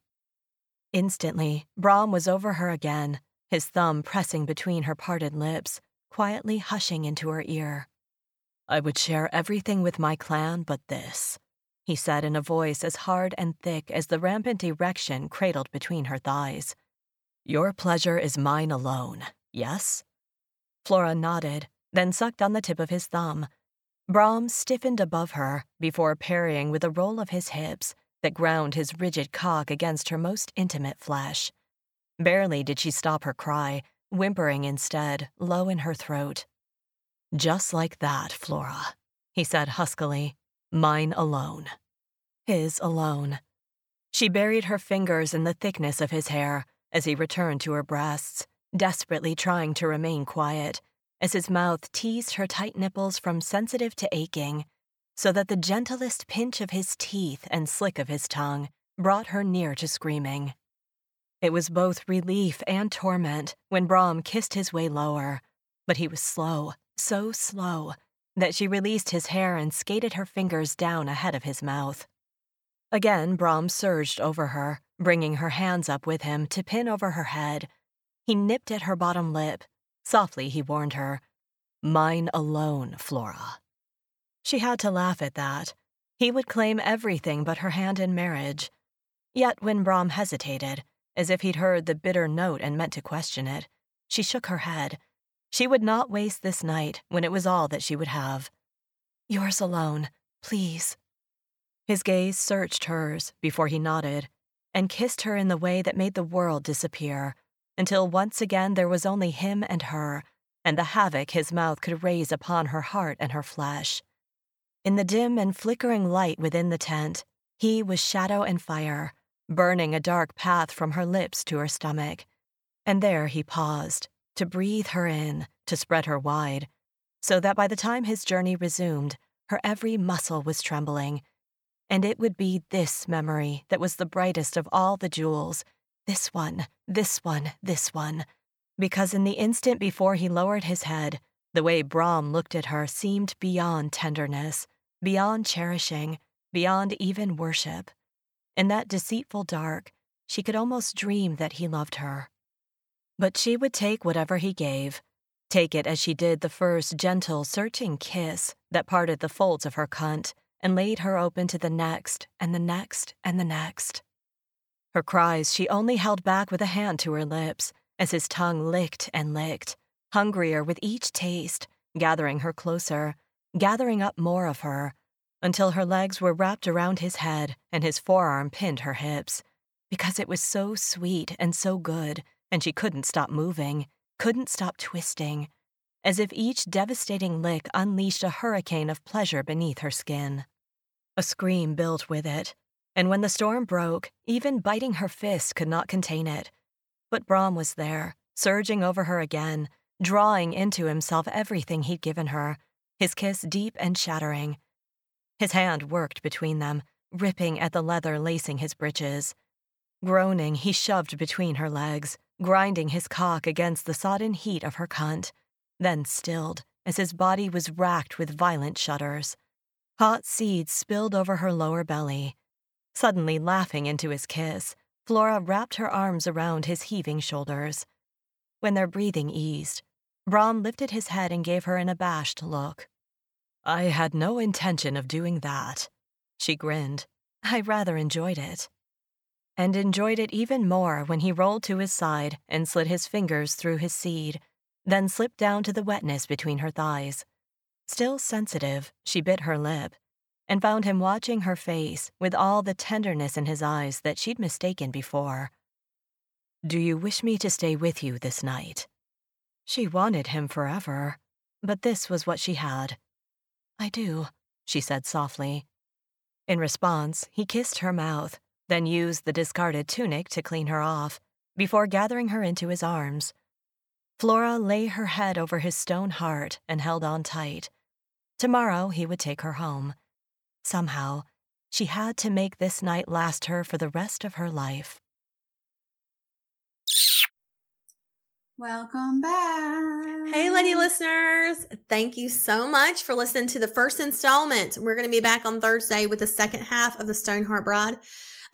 Instantly, Brahm was over her again, his thumb pressing between her parted lips, quietly hushing into her ear. I would share everything with my clan but this, he said in a voice as hard and thick as the rampant erection cradled between her thighs. Your pleasure is mine alone, yes? Flora nodded, then sucked on the tip of his thumb. Brahm stiffened above her before parrying with a roll of his hips that ground his rigid cock against her most intimate flesh. Barely did she stop her cry, whimpering instead, low in her throat. Just like that, Flora, he said huskily. Mine alone. His alone. She buried her fingers in the thickness of his hair as he returned to her breasts, desperately trying to remain quiet, as his mouth teased her tight nipples from sensitive to aching, so that the gentlest pinch of his teeth and slick of his tongue brought her near to screaming. It was both relief and torment when Brahm kissed his way lower, but he was slow, so slow, that she released his hair and skated her fingers down ahead of his mouth. Again, Brahm surged over her, bringing her hands up with him to pin over her head. He nipped at her bottom lip. Softly, he warned her, "Mine alone, Flora." She had to laugh at that. He would claim everything but her hand in marriage. Yet when Brahm hesitated, as if he'd heard the bitter note and meant to question it, she shook her head. She would not waste this night when it was all that she would have. "Yours alone, please." His gaze searched hers before he nodded and kissed her in the way that made the world disappear, until once again there was only him and her, and the havoc his mouth could raise upon her heart and her flesh. In the dim and flickering light within the tent, he was shadow and fire, burning a dark path from her lips to her stomach. And there he paused, to breathe her in, to spread her wide, so that by the time his journey resumed, her every muscle was trembling. And it would be this memory that was the brightest of all the jewels, this one, because in the instant before he lowered his head, the way Brahm looked at her seemed beyond tenderness, beyond cherishing, beyond even worship. In that deceitful dark, she could almost dream that he loved her. But she would take whatever he gave, take it as she did the first gentle, searching kiss that parted the folds of her cunt and laid her open to the next and the next and the next. Her cries she only held back with a hand to her lips as his tongue licked and licked, hungrier with each taste, gathering her closer, gathering up more of her, until her legs were wrapped around his head and his forearm pinned her hips, because it was so sweet and so good, and she couldn't stop moving, couldn't stop twisting, as if each devastating lick unleashed a hurricane of pleasure beneath her skin. A scream built with it, and when the storm broke, even biting her fists could not contain it. But Brahm was there, surging over her again, drawing into himself everything he'd given her, his kiss deep and shattering. His hand worked between them, ripping at the leather lacing his breeches. Groaning, he shoved between her legs, grinding his cock against the sodden heat of her cunt, then stilled as his body was racked with violent shudders. Hot seeds spilled over her lower belly. Suddenly laughing into his kiss, Flora wrapped her arms around his heaving shoulders. When their breathing eased, Brahm lifted his head and gave her an abashed look. "I had no intention of doing that." She grinned. "I rather enjoyed it." And enjoyed it even more when he rolled to his side and slid his fingers through his seed, then slipped down to the wetness between her thighs. Still sensitive, she bit her lip, and found him watching her face with all the tenderness in his eyes that she'd mistaken before. "Do you wish me to stay with you this night?" She wanted him forever, but this was what she had. "I do," she said softly. In response, he kissed her mouth, then used the discarded tunic to clean her off, before gathering her into his arms. Flora lay her head over his stone heart and held on tight. Tomorrow he would take her home. Somehow, she had to make this night last her for the rest of her life. Welcome back. Hey, lady listeners. Thank you so much for listening to the first installment. We're going to be back on Thursday with the second half of the Stoneheart Bride.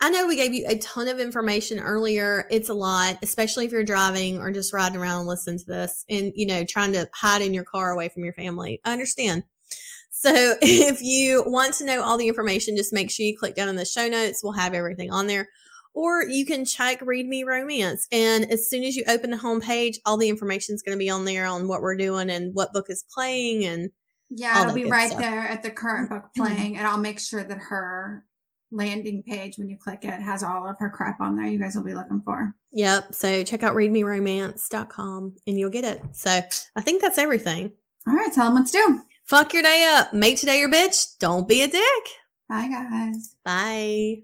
I know we gave you a ton of information earlier. It's a lot, especially if you're driving or just riding around and listening to this and, you know, trying to hide in your car away from your family. I understand. So if you want to know all the information, just make sure you click down in the show notes. We'll have everything on there. Or you can check Read Me Romance. And as soon as you open the homepage, all the information is going to be on there on what we're doing and what book is playing. And yeah, it'll be right there at the current book playing. And I'll make sure that her landing page, when you click it, has all of her crap on there you guys will be looking for. Yep. So check out readmeromance.com and you'll get it. So I think that's everything. All right. Tell them what to do. Fuck your day up. Make today your bitch. Don't be a dick. Bye, guys. Bye.